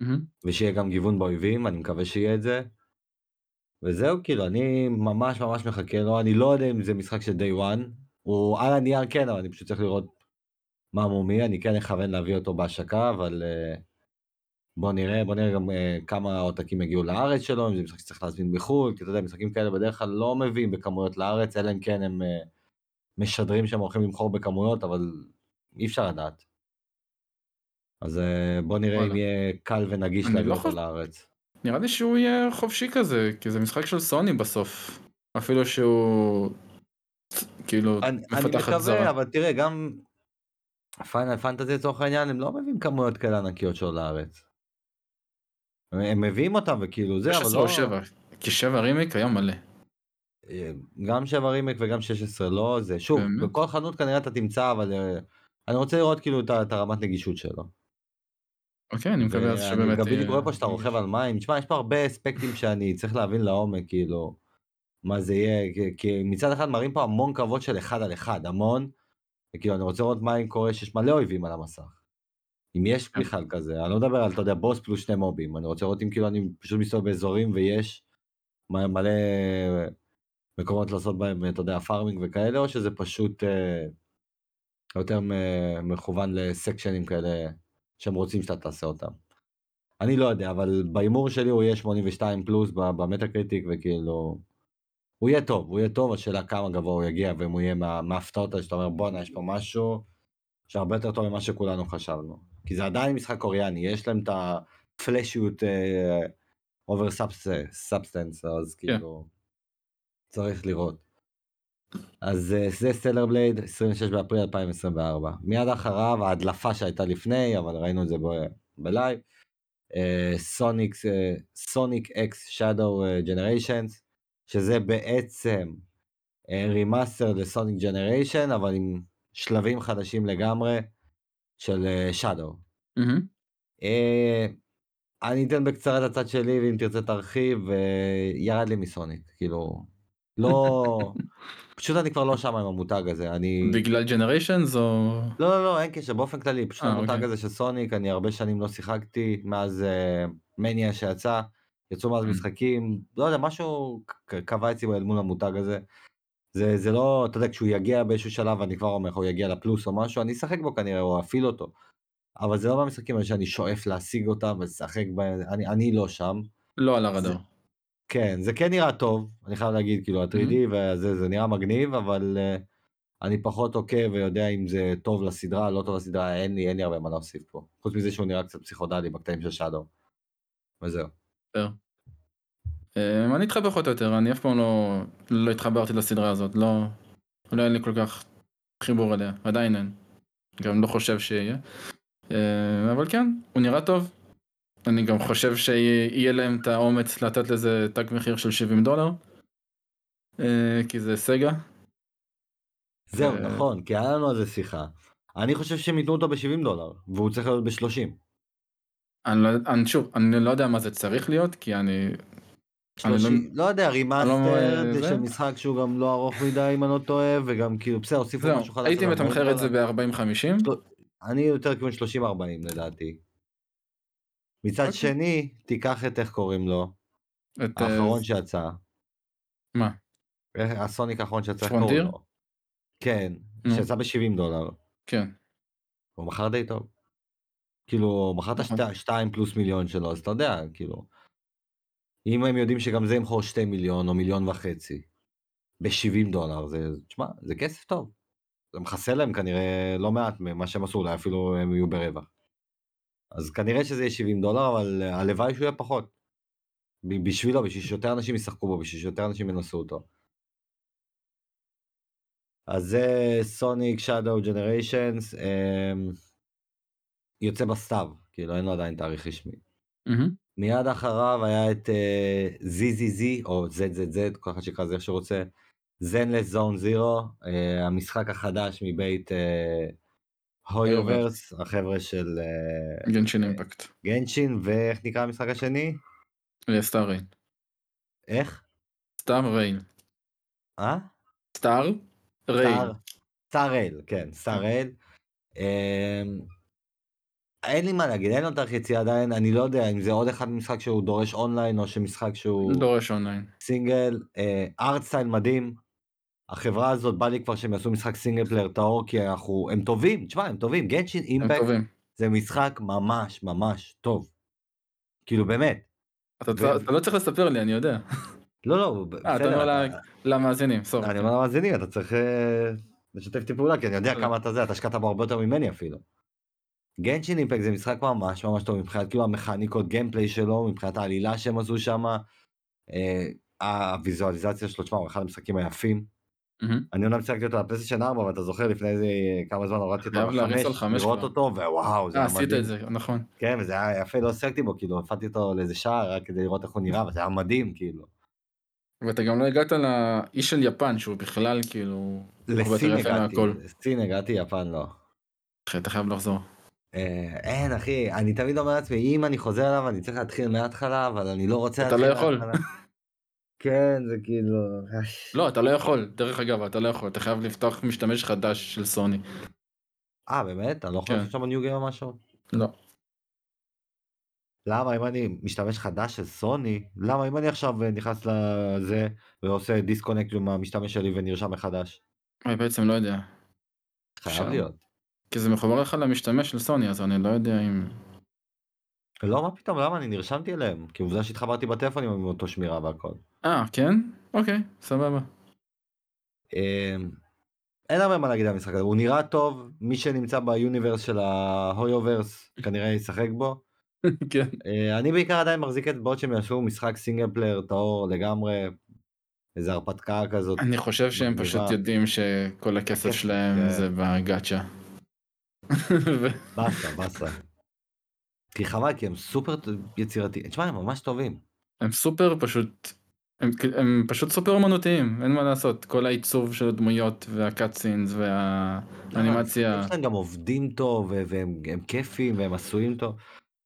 mm-hmm. ושיהיה גם גיוון באויבים, אני מקווה שיהיה את זה. וזהו, כאילו, אני ממש ממש מחכה לו, אני לא יודע אם זה משחק של די וואן, הוא על הנייר כן, אבל אני פשוט צריך לראות מה מומי, אני כן אכוון להביא אותו בהשקה, אבל בוא נראה, בוא נראה גם כמה עותקים יגיעו לארץ שלו, אם זה משחק שצריך להזמין בחו"ל, כי אתה יודע, משחקים כאלה בדרך כלל לא מביאים בכמויות לארץ, אלא אם כן הם משדרים שהם הולכים למכור בכמויות, אבל אי אפשר לדעת. אז בוא נראה אם יהיה קל ונגיש להביא אותו לארץ. נראה לי שהוא יהיה חופשי כזה, כי זה משחק של סוני בסוף, אפילו שהוא כאילו מפתח את זרה. אני מקווה, אבל תראה, גם פיינל פנטזי לצורך העניין, הם לא מביאים כמויות כאלה ענקיות של לארץ. הם מביאים אותם וכאילו זה, אבל לא... שש עשרה או שבע, כי שבע רימיק היום מלא. גם שבע רימיק וגם שש עשרה לא, זה שוב, בכל חנות כנראה אתה תמצא, אבל אני רוצה לראות כאילו את הרמת נגישות שלו. אוקיי, אני מקווה שבאמת... גם בלי קורא פה שאתה רוכב על מים, תשמע, יש פה הרבה אספקטים שאני צריך להבין לעומק, כאילו, מה זה יהיה, כי מצד אחד מראים פה המון קרבות של אחד על אחד, המון, וכאילו, אני רוצה לראות מה אם קורה שיש מלא אויבים על המסך, אם יש בכלל כזה, אני לא מדבר על, אתה יודע, בוס פלוס שני מובים, אני רוצה לראות אם כאילו אני פשוט מסתובב באזורים ויש מלא מקומות לעשות בהם, אתה יודע, פארמינג וכאלה, או שזה פשוט יותר מכוון לסקשנים כאלה, שהם רוצים שאתה תעשה אותם. אני לא יודע, אבל באימור שלי הוא יהיה שמונים ושתיים פלוס במטה-קריטיק, וכאילו, הוא יהיה טוב, הוא יהיה טוב, השאלה כמה גבוה הוא יגיע, ואם הוא יהיה מההפתעות, שאתה אומר, בונה, יש פה משהו שהרבה יותר טוב ממה שכולנו חשבנו. כי זה עדיין משחק קוריאני, יש להם את הפלשיות אובר סאבסטנס, אז כאילו, צריך לראות. אז זה סטלר בלייד, עשרים ושש באפריל אלפיים עשרים וארבע. מיד אחריו, ההדלפה שהייתה לפני, אבל ראינו את זה בלייב, סוניק, סוניק אקס שאדו ג'נריישנס, שזה בעצם רימאסטר לסוניק ג'נריישן, אבל עם שלבים חדשים לגמרי, של שאדו. אני אתן בקצרה את הצד שלי, ואם תרצה תרחיב, ירד לי מסוניק, כאילו... לא, פשוט אני כבר לא שם עם המותג הזה, אני... בגלל ג'נריישנס או... לא, לא, לא, אין קשר, באופן כללי, פשוט המותג הזה של סוניק, אני הרבה שנים לא שיחקתי, מאז מניה שיצא, יצאו מאז משחקים, לא יודע, משהו קבע אצלי מול המותג הזה, זה לא, אתה יודע, כשהוא יגיע באיזשהו שלב, אני כבר אומר, הוא יגיע לפלוס או משהו, אני אשחק בו כנראה, או אפיל אותו, אבל זה לא מהמשחקים האלה שאני שואף להשיג אותם, ולשחק בהם, אני לא שם. לא על הרדאר. כן, זה כן נראה טוב, אני חייב להגיד, כאילו, הטרידי, וזה, זה נראה מגניב, אבל אני פחות עוקב ויודע אם זה טוב לסדרה, לא טוב לסדרה, אין לי, אין לי הרבה מה להוסיף פה. חוץ מזה שהוא נראה קצת פסיכודלי בקטעים של שאדו. וזהו. אני אתחבר פחות או יותר, אני אף פעם לא, לא התחברתי לסדרה הזאת, לא, לא אין לי כל כך חיבור אליה, עדיין אין. גם לא חושב שיהיה. אבל כן, הוא נראה טוב. אני גם חושב שיהיה להם את האומץ לתת לזה תג מחיר של שבעים דולר, כי זה סגה. זהו, נכון, כי היה לנו איזה שיחה. אני חושב שהם ייתנו אותו ב-שבעים דולר, והוא צריך להיות ב-שלושים. אני שוב, אני לא יודע מה זה צריך להיות, כי אני... לא יודע, רימאסטר, זה של משחק שהוא גם לא ארוך מדי אם אני לא טועה, וגם כאילו, בסדר, הוסיפו משהו חדש. הייתי מתמחר את זה ב-ארבעים חמישים. אני יותר כיוון שלושים ארבעים לדעתי. מצד שני, תיקח את איך קוראים לו, האחרון שיצא. מה? הסוניק האחרון שיצא, קוראים לו. כן, שיצא ב-שבעים דולר. כן. הוא מכר די טוב. כאילו, הוא מכר את השתיים פלוס מיליון שלו, אז אתה יודע, כאילו. אם הם יודעים שגם זה ימכור שתי מיליון או מיליון וחצי, ב-שבעים דולר, זה, תשמע, זה כסף טוב. זה מחסה להם כנראה לא מעט ממה שהם עשו, אולי אפילו הם יהיו ברווח. אז כנראה שזה יהיה שבעים דולר, אבל הלוואי שהוא יהיה פחות. בשבילו, בשביל שיותר אנשים ישחקו בו, בשביל שיותר אנשים ינסו אותו. אז זה סוניק שאדו ג'נריישנס, יוצא בסתיו, כאילו אין לו עדיין תאריך רשמי. Mm-hmm. מיד אחריו היה את uh, זד זד זד, או זד זד זד, כל אחד שקרא זה איך שרוצה, Zenless Zone Zero, uh, המשחק החדש מבית... Uh, הויוברס, החבר'ה של... גנשין אימפקט. גנשין, ואיך נקרא המשחק השני? סטאר רייל. איך? סטאר רייל. אה? סטאר רייל. סטאר רייל, כן, סטאר רייל. אין לי מה להגיד, אין אותך יציאה עדיין, אני לא יודע אם זה עוד אחד משחק שהוא דורש אונליין, או שמשחק שהוא... דורש אונליין. סינגל, ארטסטייל מדהים, החברה הזאת בא לי כבר שהם יעשו משחק סינגל פלייר טהור, כי אנחנו, הם טובים, תשמע, הם טובים, גנשין אימפקט זה משחק ממש ממש טוב, כאילו באמת. אתה לא צריך לספר לי, אני יודע. לא, לא, בסדר. אתה אומר למאזינים, סוף. אני אומר למאזינים, אתה צריך לשתף פעולה, כי אני יודע כמה אתה זה, אתה השקעת בו הרבה יותר ממני אפילו. גנשין אימפקט זה משחק ממש ממש טוב, מבחינת כאילו המכניקות גיימפליי שלו, מבחינת העלילה שהם עשו שם, הוויזואליזציה שלו, תשמע, הוא אחד המשחקים היפים. אני עונה מצחקתי אותו לפלייסטיישן ארבע, ואתה זוכר לפני איזה כמה זמן הורדתי אותו לחמש, לראות אותו, ווואו, זה היה מדהים. עשית את זה, נכון. כן, וזה היה יפה, לא עסקתי בו, כאילו, הפעתי אותו לאיזה שער, רק כדי לראות איך הוא נראה, וזה היה מדהים, כאילו. ואתה גם לא הגעת לאיש של יפן, שהוא בכלל, כאילו... לסין הגעתי, לסין הגעתי, יפן לא. אחי, אתה חייב לחזור. אין, אחי, אני תמיד אומר לעצמי, אם אני חוזר אליו, אני צריך להתחיל מההתחלה, אבל אני לא רוצה... אתה לא יכול. כן, זה כאילו... לא, אתה לא יכול, דרך אגב, אתה לא יכול, אתה חייב לפתוח משתמש חדש של סוני. אה, באמת? אתה לא יכול לעשות שם ניו גיים או משהו? לא. למה, אם אני משתמש חדש של סוני, למה, אם אני עכשיו נכנס לזה ועושה דיסקונקט עם המשתמש שלי ונרשם מחדש? אני בעצם לא יודע. חייב להיות. כי זה מחובר לך למשתמש של סוני, אז אני לא יודע אם... לא, מה פתאום, למה? אני נרשמתי אליהם, כי עובדה שהתחברתי בטלפון עם אותו שמירה והכל. אה, כן? אוקיי, סבבה. אין הרבה מה להגיד על המשחק הזה, הוא נראה טוב, מי שנמצא ביוניברס של ההויוברס כנראה ישחק בו. כן. אני בעיקר עדיין מחזיק את בוט שהם יעשו משחק סינגל פלייר טהור לגמרי, איזו הרפתקה כזאת. אני חושב שהם פשוט יודעים שכל הכסף שלהם זה בגאצ'ה. בסה, בסה. כי חבל, כי הם סופר יצירתיים, תשמע, הם ממש טובים. הם סופר פשוט, הם, הם פשוט סופר אומנותיים, אין מה לעשות, כל העיצוב של הדמויות והקאטסינס והאנימציה. הם גם עובדים טוב, והם הם כיפים, והם עשויים טוב.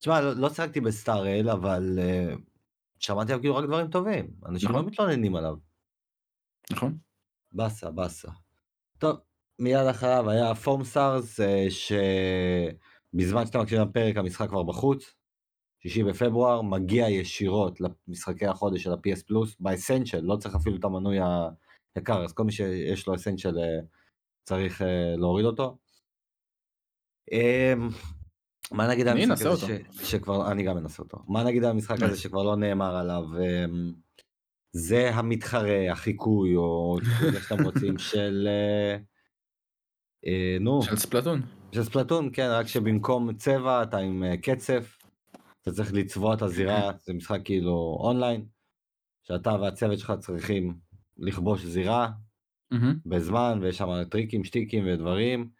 תשמע, לא, לא שחקתי בסטאר רייל, אבל uh, שמעתי כאילו רק דברים טובים, אנשים נכון. לא מתלוננים עליו. נכון. בסה, בסה. טוב, מיד אחריו היה פורם סארס, uh, ש... בזמן שאתם מקשיבים לפרק, המשחק כבר בחוץ, שישי בפברואר, מגיע ישירות למשחקי החודש של ה-פי אס פלוס, באסנשל, לא צריך אפילו את המנוי היקר, אז כל מי שיש לו אסנשל צריך להוריד אותו. מה נגיד על המשחק הזה שכבר, אני גם מנסה אותו, מה נגיד על המשחק הזה שכבר לא נאמר עליו, זה המתחרה, החיקוי, או זה שאתם רוצים של... נו. של ספלטון. של ספלטון, כן, רק שבמקום צבע אתה עם קצף, אתה צריך לצבוע את הזירה, זה משחק כאילו אונליין, שאתה והצוות שלך צריכים לכבוש זירה, בזמן, ויש שם טריקים, שטיקים ודברים,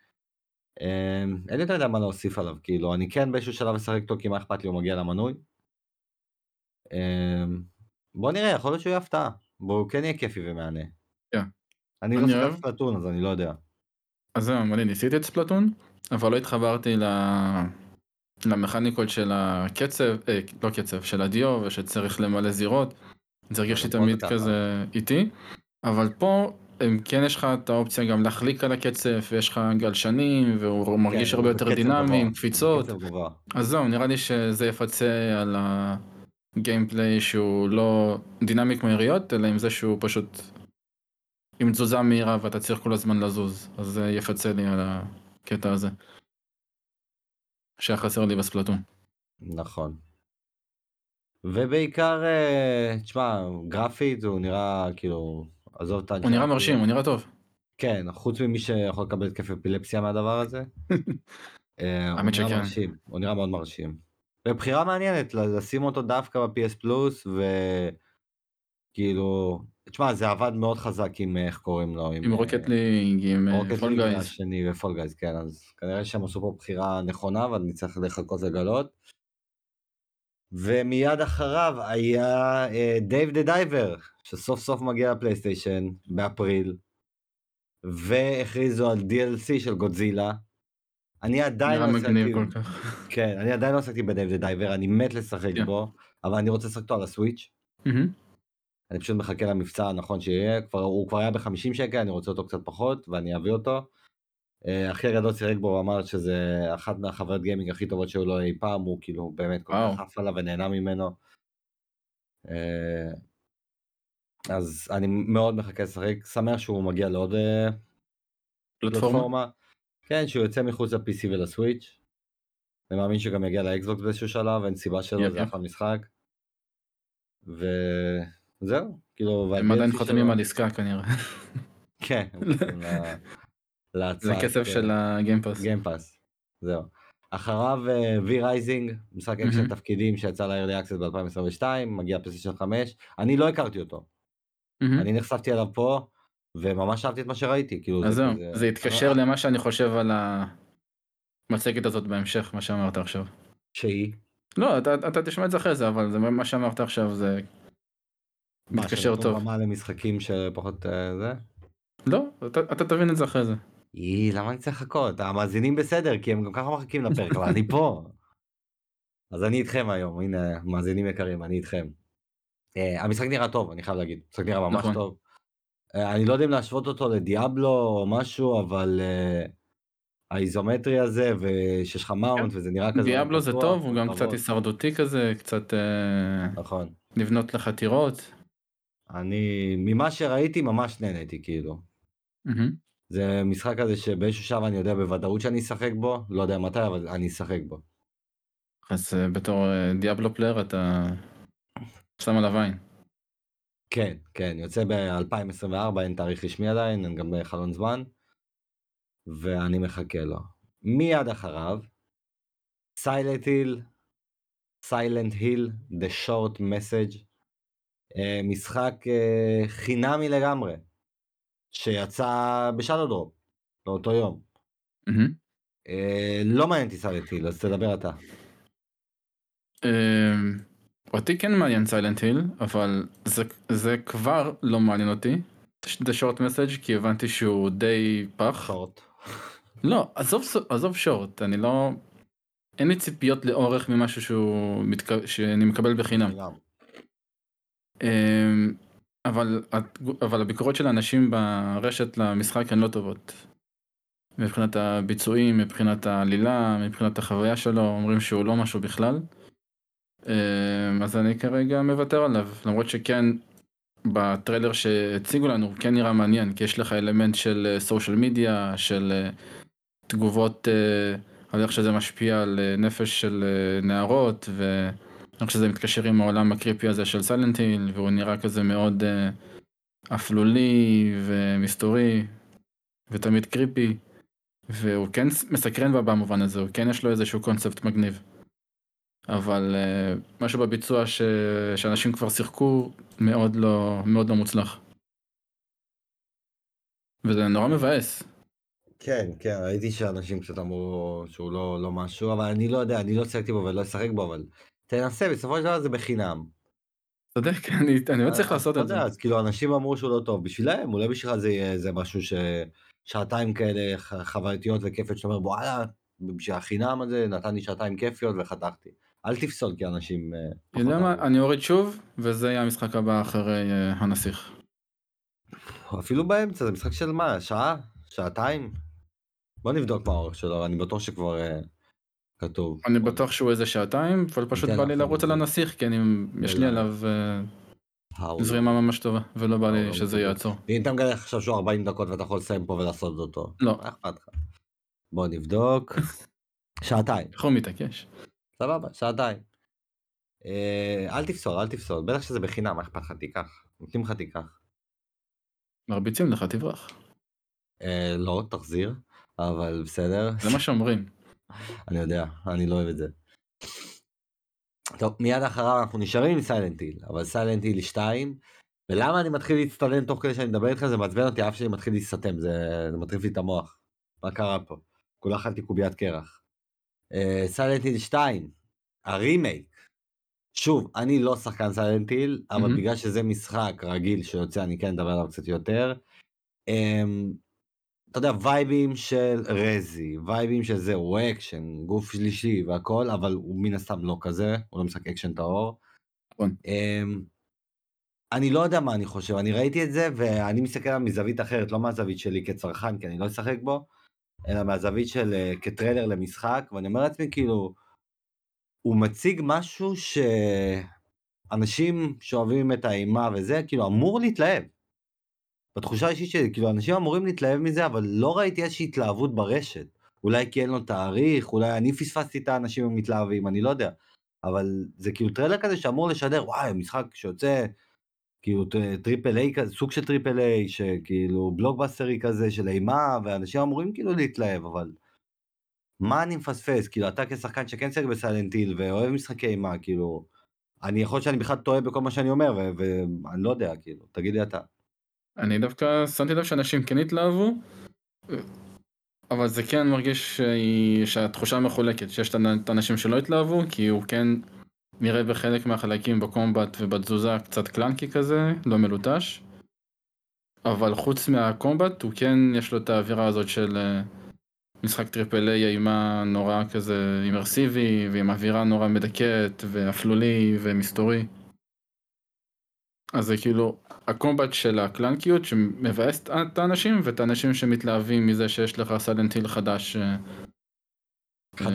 אין יותר יודע מה להוסיף עליו, כאילו, אני כן באיזשהו שלב אשחק אותו, כי מה אכפת לי, הוא מגיע למנוי, בוא נראה, יכול להיות שהוא יהיה הפתעה, בואו כן יהיה כיפי ומענה, אני לא ספלט ספלטון, אז אני לא יודע. אז אני ניסיתי את ספלטון, אבל לא התחברתי למכניקות של הקצב, לא קצב, של הדיו, ושצריך למלא זירות, זה הרגיש לי תמיד כזה איטי, אבל פה כן יש לך את האופציה גם להחליק על הקצף, ויש לך גלשנים, והוא מרגיש הרבה יותר דינמי, עם קפיצות, אז זהו, נראה לי שזה יפצה על הגיימפליי שהוא לא דינמי כמו יריות, אלא עם זה שהוא פשוט... עם תזוזה מהירה ואתה צריך כל הזמן לזוז, אז זה יפצה לי על הקטע הזה. שחסר לי בספלטון. נכון. ובעיקר, תשמע, גרפית הוא נראה כאילו, עזוב את... הוא נראה מרשים, הוא נראה טוב. כן, חוץ ממי שיכול לקבל התקף אפילפסיה מהדבר הזה. האמת שכן. הוא נראה מאוד מרשים. ובחירה מעניינת, לשים אותו דווקא ב-פי אס פלוס, וכאילו... תשמע, זה עבד מאוד חזק עם איך קוראים לו, עם רוקט לינג, עם פול גייז. השני ופול גייז, כן, אז כנראה שהם עשו פה בחירה נכונה, אבל אני צריך לחכות לגלות. ומיד אחריו היה דייב דה דייבר, שסוף סוף מגיע לפלייסטיישן באפריל, והכריזו על די אל סי של גודזילה. אני עדיין לא עסקתי, כן, אני עדיין לא עסקתי בדייב דה דייבר, אני מת לשחק בו, אבל אני רוצה לשחק אותו על הסוויץ'. אני פשוט מחכה למבצע הנכון שיהיה, הוא כבר היה ב-חמישים שקל, אני רוצה אותו קצת פחות, ואני אביא אותו. אחי הגדול סירק בו אמר שזה אחת מהחברות גיימינג הכי טובות שהוא לא אי פעם, הוא כאילו באמת כל כך חף עליו ונהנה ממנו. אז אני מאוד מחכה לשחק, שמח שהוא מגיע לעוד פלטפורמה. כן, שהוא יוצא מחוץ ל-פי סי ולסוויץ'. אני מאמין שגם יגיע לאקסבוקס באיזשהו שלב, אין סיבה שלו, זה אחלה משחק. וזהו, כאילו... הם עדיין חותמים על עסקה כנראה. כן, זה כסף של הגיימפאס. גיימפאס, זהו. אחריו V-Rising, משחק אקשן תפקידים שיצא ל-Early Access ב-אלפיים עשרים ושתיים, מגיע פלייסטיישן חמש, אני לא הכרתי אותו. אני נחשפתי עליו פה, וממש אהבתי את מה שראיתי. אז זהו, זה התקשר למה שאני חושב על המצגת הזאת בהמשך, מה שאמרת עכשיו. שהיא? לא, אתה תשמע את זה אחרי זה, אבל מה שאמרת עכשיו זה מתקשר טוב. מה שאתה למשחקים שפחות זה? לא, אתה תבין את זה אחרי זה. יי, למה אני צריך לחכות? המאזינים בסדר, כי הם גם ככה מחכים לפרק, אבל אני פה. אז אני איתכם היום, הנה, מאזינים יקרים, אני איתכם. Uh, המשחק נראה טוב, אני חייב להגיד, המשחק נראה ממש נכון. טוב. Uh, אני לא יודע אם להשוות אותו לדיאבלו או משהו, אבל uh, האיזומטרי הזה, ושיש לך מאונט, וזה נראה כזה... דיאבלו זה טוב, הוא גם קצת הישרדותי כזה, קצת... Uh, נכון. לבנות לך טירות. אני, ממה שראיתי, ממש נהניתי, כאילו. Mm-hmm. זה משחק כזה שבאיזשהו שעה אני יודע בוודאות שאני אשחק בו, לא יודע מתי, אבל אני אשחק בו. אז uh, בתור uh, דיאבלו פלייר אתה... שם על הווין. כן, כן, יוצא ב-אלפיים עשרים וארבע, אין תאריך רשמי עדיין, אין גם בחלון זמן, ואני מחכה לו. מיד אחריו, Silent Hill, Silent Hill, The Short Message, משחק חינמי לגמרי, שיצא בשאדו דרופ, לאותו יום. Mm-hmm. לא מעניינתי Silent Hill, אז תדבר אתה. אה... אותי כן מעניין סיילנט היל, אבל זה, זה כבר לא מעניין אותי. זה שורט מסאג' כי הבנתי שהוא די פח. שורט. לא, עזוב, עזוב שורט, אני לא... אין לי ציפיות לאורך ממשהו שהוא מתק... שאני מקבל בחינם. אבל, אבל הביקורות של האנשים ברשת למשחק הן לא טובות. מבחינת הביצועים, מבחינת העלילה, מבחינת החוויה שלו, אומרים שהוא לא משהו בכלל. אז אני כרגע מוותר עליו, למרות שכן בטריילר שהציגו לנו כן נראה מעניין, כי יש לך אלמנט של סושיאל מדיה, של תגובות על איך שזה משפיע על נפש של נערות, ואיך שזה מתקשר עם העולם הקריפי הזה של סיילנט היל, והוא נראה כזה מאוד אפלולי ומסתורי ותמיד קריפי, והוא כן מסקרן בה במובן הזה, הוא כן יש לו איזשהו קונספט מגניב. אבל uh, משהו בביצוע ש... שאנשים כבר שיחקו מאוד לא, מאוד לא מוצלח. וזה נורא מבאס. כן, כן, ראיתי שאנשים קצת אמרו שהוא לא, לא משהו, אבל אני לא יודע, אני לא צחקתי בו ולא אשחק בו, אבל תנסה, בסופו של דבר זה בחינם. צודק, אני, אני לא צריך לעשות את יודע, זה. אז כאילו אנשים אמרו שהוא לא טוב, בשבילם, אולי בשבילה זה יהיה איזה משהו ששעתיים כאלה חווייתיות וכיפת שאומר בו, הלאה, בשביל החינם הזה נתן לי שעתיים כיפיות וחתכתי. אל תפסול כי אנשים... אני אוריד שוב, וזה יהיה המשחק הבא אחרי הנסיך. אפילו באמצע, זה משחק של מה? שעה? שעתיים? בוא נבדוק מה האורך שלו, אני בטוח שכבר כתוב. אני בטוח שהוא איזה שעתיים, אבל פשוט בא לי לרוץ על הנסיך, כי יש לי עליו זרימה ממש טובה, ולא בא לי שזה יעצור. אם אתה מגלה עכשיו שהוא ארבעים דקות ואתה יכול לסיים פה ולעשות אותו. לא. בוא נבדוק. שעתיים. יכול מתעקש. סבבה, שעתיים. אל תפסור, אל תפסור. בטח שזה בחינם, מה אכפת לך? תיקח. נותנים לך תיקח. מרביצים לך, תברח. לא, תחזיר, אבל בסדר. זה מה שאומרים. אני יודע, אני לא אוהב את זה. טוב, מיד אחריו אנחנו נשארים עם סיילנט היל, אבל סיילנט היל שתיים, ולמה אני מתחיל להצטלן תוך כדי שאני מדבר איתך, זה מעצבן אותי, אף שאני מתחיל להסתתם, זה מטריף לי את המוח. מה קרה פה? כולה אכלתי קוביית קרח. סיילנט היל שתיים, הרימייק. שוב, אני לא שחקן סיילנט היל, אבל בגלל שזה משחק רגיל שיוצא, אני כן אדבר עליו קצת יותר. אתה יודע, וייבים של רזי, וייבים של זה, הוא אקשן, גוף שלישי והכל, אבל הוא מן הסתם לא כזה, הוא לא משחק אקשן טהור. אני לא יודע מה אני חושב, אני ראיתי את זה, ואני מסתכל מזווית אחרת, לא מהזווית שלי כצרכן, כי אני לא אשחק בו, אלא מהזווית של כטריילר למשחק, ואני אומר לעצמי כאילו, הוא מציג משהו ש... אנשים שאוהבים את האימה וזה, כאילו אמור להתלהב. בתחושה האישית שלי, כאילו אנשים אמורים להתלהב מזה, אבל לא ראיתי איזושהי התלהבות ברשת. אולי כי אין לו תאריך, אולי אני פספסתי את האנשים המתלהבים, אני לא יודע. אבל זה כאילו טרילר כזה שאמור לשדר, וואי, משחק שיוצא, כאילו טריפל איי כזה, סוג של טריפל איי, שכאילו בלוקבאסטרי כזה של אימה, ואנשים אמורים כאילו להתלהב, אבל מה אני מפספס? כאילו אתה כשחקן שכן סרק בסלנטיל ואוהב משחקי אימה, כאילו, אני יכול שאני בכלל טועה בכל מה שאני אומר, ואני לא יודע, כאילו, תגיד לי אתה. אני דווקא שמתי לב שאנשים כן התלהבו, אבל זה כן מרגיש שהתחושה מחולקת, שיש את האנשים שלא התלהבו, כי הוא כן נראה בחלק מהחלקים בקומבט ובתזוזה קצת קלנקי כזה, לא מלוטש, אבל חוץ מהקומבט הוא כן יש לו את האווירה הזאת של משחק טריפל איי, אימה נורא כזה אימרסיבי, ועם אווירה נורא מדכאת ואפלולי ומסתורי. אז זה כאילו הקומבט של הקלנקיות שמבאס את האנשים, ואת האנשים שמתלהבים מזה שיש לך סילנט היל חדש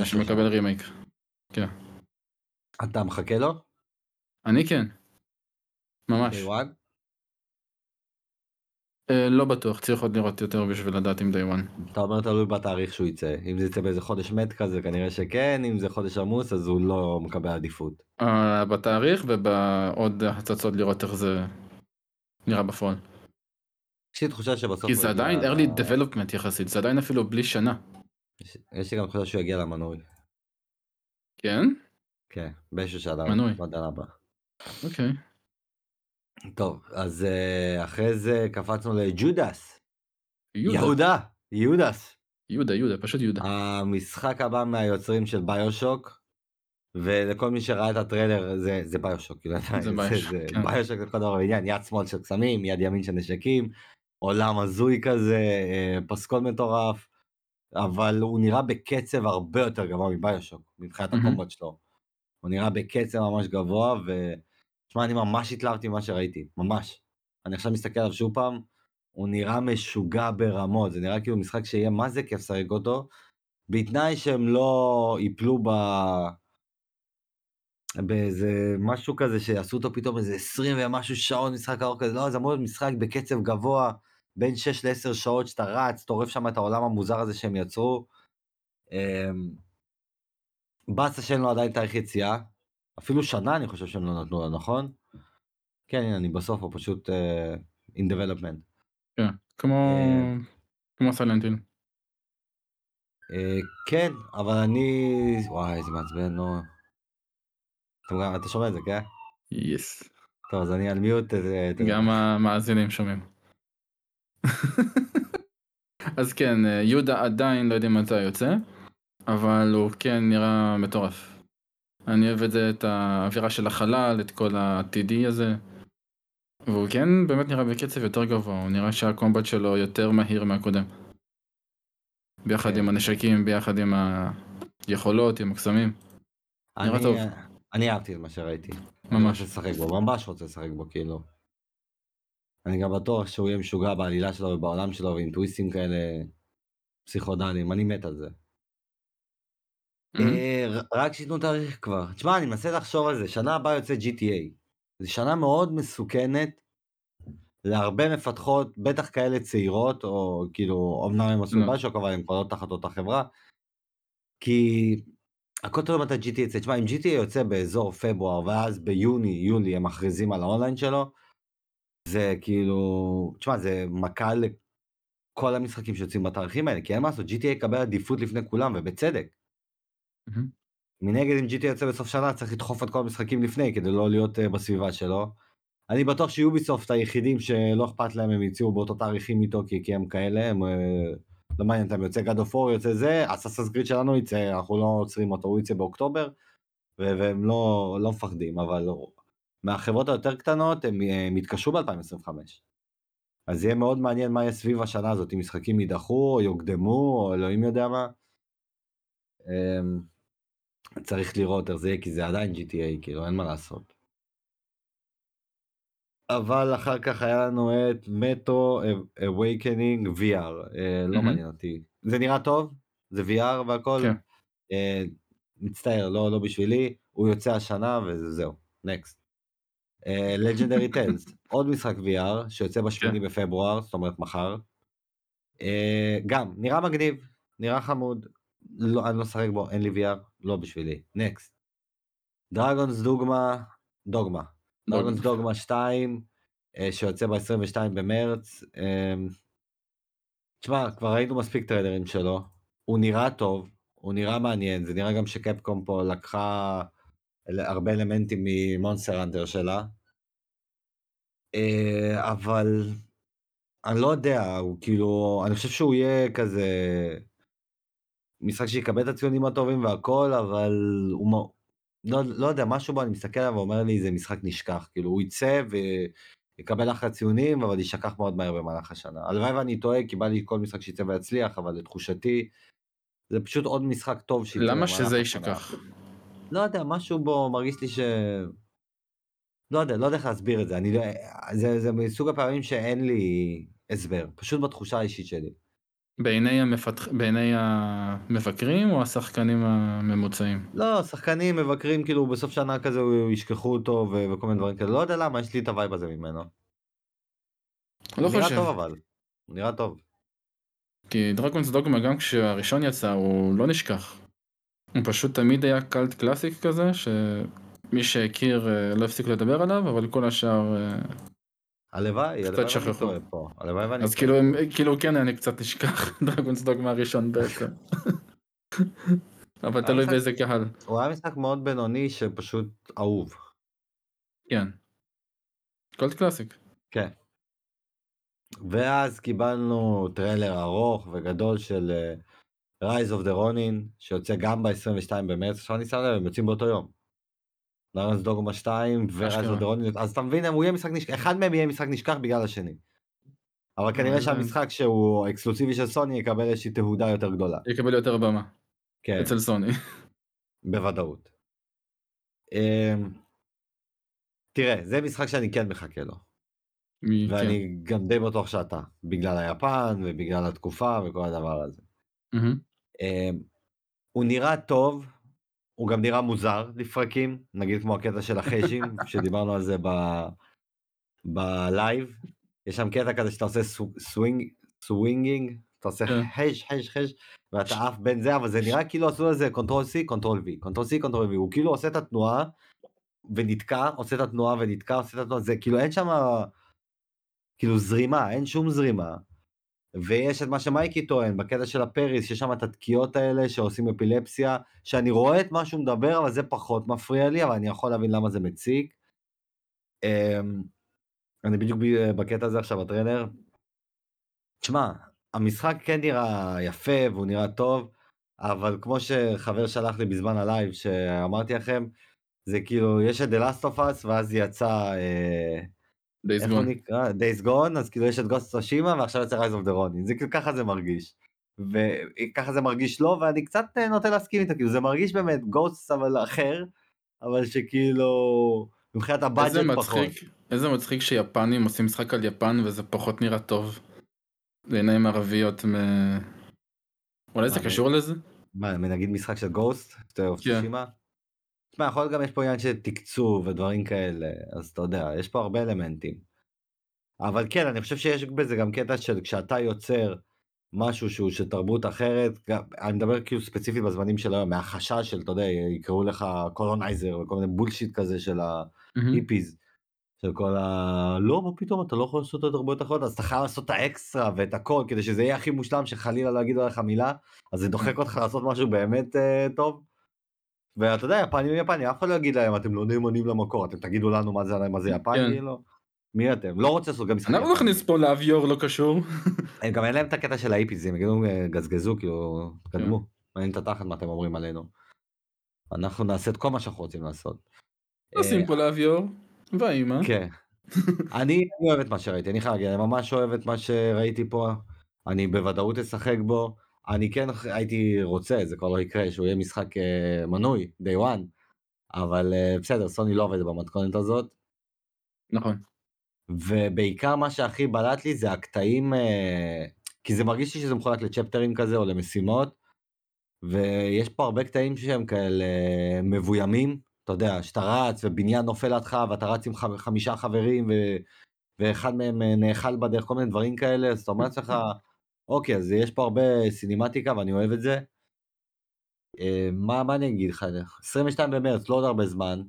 שמקבל רימייק. כן. אתה מחכה לו? אני כן. ממש. Day One? לא בטוח, צריך עוד לראות יותר בשביל לדעת עם Day One. אתה אומר תלוי בתאריך שהוא יצא, אם זה יצא באיזה חודש מת כזה כנראה שכן, אם זה חודש עמוס אז הוא לא מקבל עדיפות. בתאריך ובעוד הצצות לראות איך זה נראה בפועל. יש לי תחושה שבסוף... כי זה עדיין early development יחסית, זה עדיין אפילו בלי שנה. יש לי גם תחושה שהוא יגיע למנוי. כן? כן, באיזשהו שעדיין. מנוי. מדען הבא. אוקיי. טוב, אז אחרי זה קפצנו לג'ודס. יהודה. יהודס. יהודה, יהודה, פשוט יהודה. המשחק הבא מהיוצרים של ביושוק, ולכל מי שראה את הטריילר, זה, זה ביושוק, כאילו, זה ביושוק, זה, כן. ביושוק זה כל דבר בעניין, יד שמאל של קסמים, יד ימין של נשקים, עולם הזוי כזה, פסקול מטורף, אבל הוא נראה בקצב הרבה יותר גבוה מביושוק, מבחינת הקומבט שלו. הוא נראה בקצב ממש גבוה, ו... תשמע, אני ממש התלהבתי ממה שראיתי, ממש. אני עכשיו מסתכל עליו שוב פעם, הוא נראה משוגע ברמות, זה נראה כאילו משחק שיהיה מה זה כיף שריק אותו, בתנאי שהם לא ייפלו ב... באיזה משהו כזה שעשו אותו פתאום איזה עשרים ומשהו שעות משחק ארוך כזה, לא, זה אמור להיות משחק בקצב גבוה, בין שש ל-עשר שעות שאתה רץ, תורף שם את העולם המוזר הזה שהם יצרו. בסה שאין לו עדיין תאריך יציאה, אפילו שנה אני חושב שהם לא נתנו לה, נכון? כן, אני בסוף הוא פשוט uh, in development. כן, כמו uh, כמו סלנטיל. Uh, כן, אבל אני... וואי, איזה מעצבן, לא... אתה, אתה שומע את זה, כן? יס. Yes. טוב, אז אני על מיוט... את... גם המאזינים שומעים. אז כן, יהודה עדיין לא יודעים מתי יוצא, אבל הוא כן נראה מטורף. אני אוהב את זה, את האווירה של החלל, את כל העתידי הזה. והוא כן באמת נראה בקצב יותר גבוה, הוא נראה שהקומבט שלו יותר מהיר מהקודם. ביחד עם הנשקים, ביחד עם היכולות, עם הקסמים. נראה טוב. אני אהבתי את מה שראיתי. ממש. אני רוצה לשחק בו, ממש רוצה לשחק בו, כאילו. אני גם בטוח שהוא יהיה משוגע בעלילה שלו ובעולם שלו, ועם טוויסטים כאלה פסיכודליים, אני מת על זה. רק שיתנו תאריך כבר. תשמע, אני מנסה לחשוב על זה, שנה הבאה יוצא ג'י טי איי. זו שנה מאוד מסוכנת להרבה מפתחות, בטח כאלה צעירות, או כאילו, אמנם הם עושים ביושוק, אבל הם כבר לא תחת אותה חברה, כי הכל תלוי מתי ג'י טי איי יוצא. תשמע, אם ג'י טי איי יוצא באזור פברואר, ואז ביוני, יולי, הם מכריזים על האונליין שלו, זה כאילו, תשמע, זה מכה לכל המשחקים שיוצאים בתאריכים האלה, כי אין מה לעשות, ג'י טי איי יקבל עדיפות לפני כולם, ובצדק. מנגד אם ג'י טי איי יוצא בסוף שנה צריך לדחוף את כל המשחקים לפני כדי לא להיות בסביבה שלו. אני בטוח שיוביסופט היחידים שלא אכפת להם הם יציאו באותו תאריכים איתו, כי הם כאלה, לא מעניין אותם, יוצא God of War, יוצא זה, הסאסינס קריד שלנו יצא, אנחנו לא עוצרים אותו, הוא יצא באוקטובר, והם לא מפחדים, אבל מהחברות היותר קטנות הם יתקשו ב-אלפיים עשרים וחמש. אז יהיה מאוד מעניין מה יהיה סביב השנה הזאת, אם משחקים יידחו או יוקדמו או אלוהים יודע מה. צריך לראות איך זה יהיה, כי זה עדיין ג'י טי איי, כאילו, אין מה לעשות. אבל אחר כך היה לנו את מטרו Awakening וי אר, לא מעניין אותי. זה נראה טוב, זה וי אר והכל, מצטער, לא בשבילי, הוא יוצא השנה וזהו, נקסט. לג'נדרי טיילס, עוד משחק וי אר שיוצא בשמיני בפברואר, זאת אומרת מחר. גם, נראה מגניב, נראה חמוד, אני לא שחק בו, אין לי וי אר, לא בשבילי. נקסט. דרגונס דוגמה, דוגמה. דרגונס דוגמה שתיים, שיוצא ב-עשרים ושניים במרץ. תשמע, כבר ראינו מספיק טריילרים שלו, הוא נראה טוב, הוא נראה מעניין, זה נראה גם שקפקום פה לקחה הרבה אלמנטים ממונסטר הנטר שלה, אבל אני לא יודע, הוא כאילו, אני חושב שהוא יהיה כזה משחק שיקבל את הציונים הטובים והכל, אבל הוא לא, לא יודע, משהו בו אני מסתכל עליו ואומר לי זה משחק נשכח, כאילו הוא יצא ויקבל אחרי הציונים, אבל ישכח מאוד מהר במהלך השנה. הלוואי ואני טועה, כי בא לי כל משחק שיצא ויצליח, אבל לתחושתי זה פשוט עוד משחק טוב שיצא. למה שזה ישכח? לא יודע, משהו בו מרגיש לי ש... לא יודע, לא יודע איך להסביר את זה, אני... זה, זה מסוג הפעמים שאין לי הסבר, פשוט בתחושה האישית שלי. בעיני, המפתח... בעיני המבקרים או השחקנים הממוצעים? לא, שחקנים מבקרים, כאילו בסוף שנה כזה ישכחו אותו ו... וכל מיני דברים כזה, לא יודע למה, יש לי את הווייב הזה ממנו. לא חושב. נראה טוב אבל, נראה טוב. כי דרגונס דוגמה גם כשהראשון יצא הוא לא נשכח. הוא פשוט תמיד היה קלט קלאסיק כזה, שמי שהכיר לא הפסיק לדבר עליו, אבל כל השאר הלוואי, קצת שכחו. אז כאילו כן אני קצת נשכח, דרגונס דוגמה הראשון בעצם. אבל תלוי באיזה קהל. הוא היה משחק מאוד בינוני שפשוט אהוב. כן. קלט קלאסיק. כן. ואז קיבלנו טריילר ארוך וגדול של Rise of the Ronin, שיוצא גם ב-עשרים ושניים במרץ, עכשיו אני שם לב, הם יוצאים באותו יום. דרגונס דוגמה שתיים ו-Rise of the Ronin, אז אתה מבין, הוא יהיה משחק נשכח, אחד מהם יהיה משחק נשכח בגלל השני. אבל כנראה שהמשחק שהוא אקסקלוסיבי של סוני, יקבל איזושהי תהודה יותר גדולה. יקבל יותר במה. כן. אצל סוני. בוודאות. תראה, זה משחק שאני כן מחכה לו. ואני גם די בטוח שאתה, בגלל היפן ובגלל התקופה וכל הדבר הזה. הוא נראה טוב, הוא גם נראה מוזר לפרקים, נגיד כמו הקטע של החשים שדיברנו על זה בלייב, יש שם קטע כזה שאתה עושה סווינגינג, אתה עושה חש חש חש ואתה עף בין זה, אבל זה נראה כאילו עשו לזה קונטרול סי קונטרול וי, קונטרול סי קונטרול וי, הוא כאילו עושה את התנועה ונתקע, עושה את התנועה ונתקע, עושה את התנועה, זה כאילו אין שם כאילו זרימה, אין שום זרימה. ויש את מה שמייקי טוען, בקטע של הפריס, שיש שם את התקיעות האלה שעושים אפילפסיה, שאני רואה את מה שהוא מדבר, אבל זה פחות מפריע לי, אבל אני יכול להבין למה זה מציק. אני בדיוק בקטע הזה עכשיו, הטריילר. תשמע, המשחק כן נראה יפה, והוא נראה טוב, אבל כמו שחבר שלח לי בזמן הלייב, שאמרתי לכם, זה כאילו, יש את The Last of Us, ואז יצא... Days Gone. Days Gone, אז כאילו יש את גוסט סושימה, ועכשיו יצא Rise of the Ronin, זה כאילו ככה זה מרגיש, וככה זה מרגיש לו, ואני קצת נוטה להסכים איתו, כאילו זה מרגיש באמת גוסט אבל אחר, אבל שכאילו, מבחינת הבאג'ט פחות. איזה מצחיק שיפנים עושים משחק על יפן, וזה פחות נראה טוב, לעיניים ערביות, מ... אולי זה קשור לזה? מה, נגיד משחק של גוסט, סושימה? תשמע, יכול להיות גם יש פה עניין של תקצוב ודברים כאלה, אז אתה יודע, יש פה הרבה אלמנטים. אבל כן, אני חושב שיש בזה גם קטע של כשאתה יוצר משהו שהוא של תרבות אחרת, אני מדבר כאילו ספציפית בזמנים של היום, מהחשש של, אתה יודע, יקראו לך קולונייזר וכל מיני בולשיט כזה של ההיפיז, של כל ה... לא, מה פתאום, אתה לא יכול לעשות את התרבות אחרות, אז אתה חייב לעשות את האקסטרה ואת הכל, כדי שזה יהיה הכי מושלם שחלילה לא יגידו עליך מילה, אז זה דוחק אותך לעשות משהו באמת טוב. ואתה יודע, יפנים יפני, אף אחד לא יגיד להם, אתם לא נאמנים למקור, אתם תגידו לנו מה זה, מה זה יפני, לא? מי אתם? לא רוצה לעשות גם משחק. אנחנו נכניס פה לאוויור, לא קשור. הם גם אין להם את הקטע של האיפיזים, כאילו גזגזו, כאילו, תקדמו, מעניין את התחת מה אתם אומרים עלינו. אנחנו נעשה את כל מה שאנחנו רוצים לעשות. נשים פה לאוויור, והאימא. כן. אני אוהב את מה שראיתי, אני חייב, אני ממש אוהב את מה שראיתי פה, אני בוודאות אשחק בו. אני כן הייתי רוצה, זה כבר לא יקרה, שהוא יהיה משחק מנוי, day one, אבל בסדר, סוני לא עובד במתכונת הזאת. נכון. ובעיקר מה שהכי בלט לי זה הקטעים, כי זה מרגיש לי שזה מחולק לצ'פטרים כזה או למשימות, ויש פה הרבה קטעים שהם כאלה מבוימים, אתה יודע, שאתה רץ ובניין נופל לידך, ואתה רץ עם חמישה חברים, ו- ואחד מהם נאכל בדרך, כל מיני דברים כאלה, אז אתה אומר לך, אוקיי, אז יש פה הרבה סינימטיקה, ואני אוהב את זה. אה, מה, מה אני אגיד לך? עשרים ושניים במרץ, לא עוד הרבה זמן.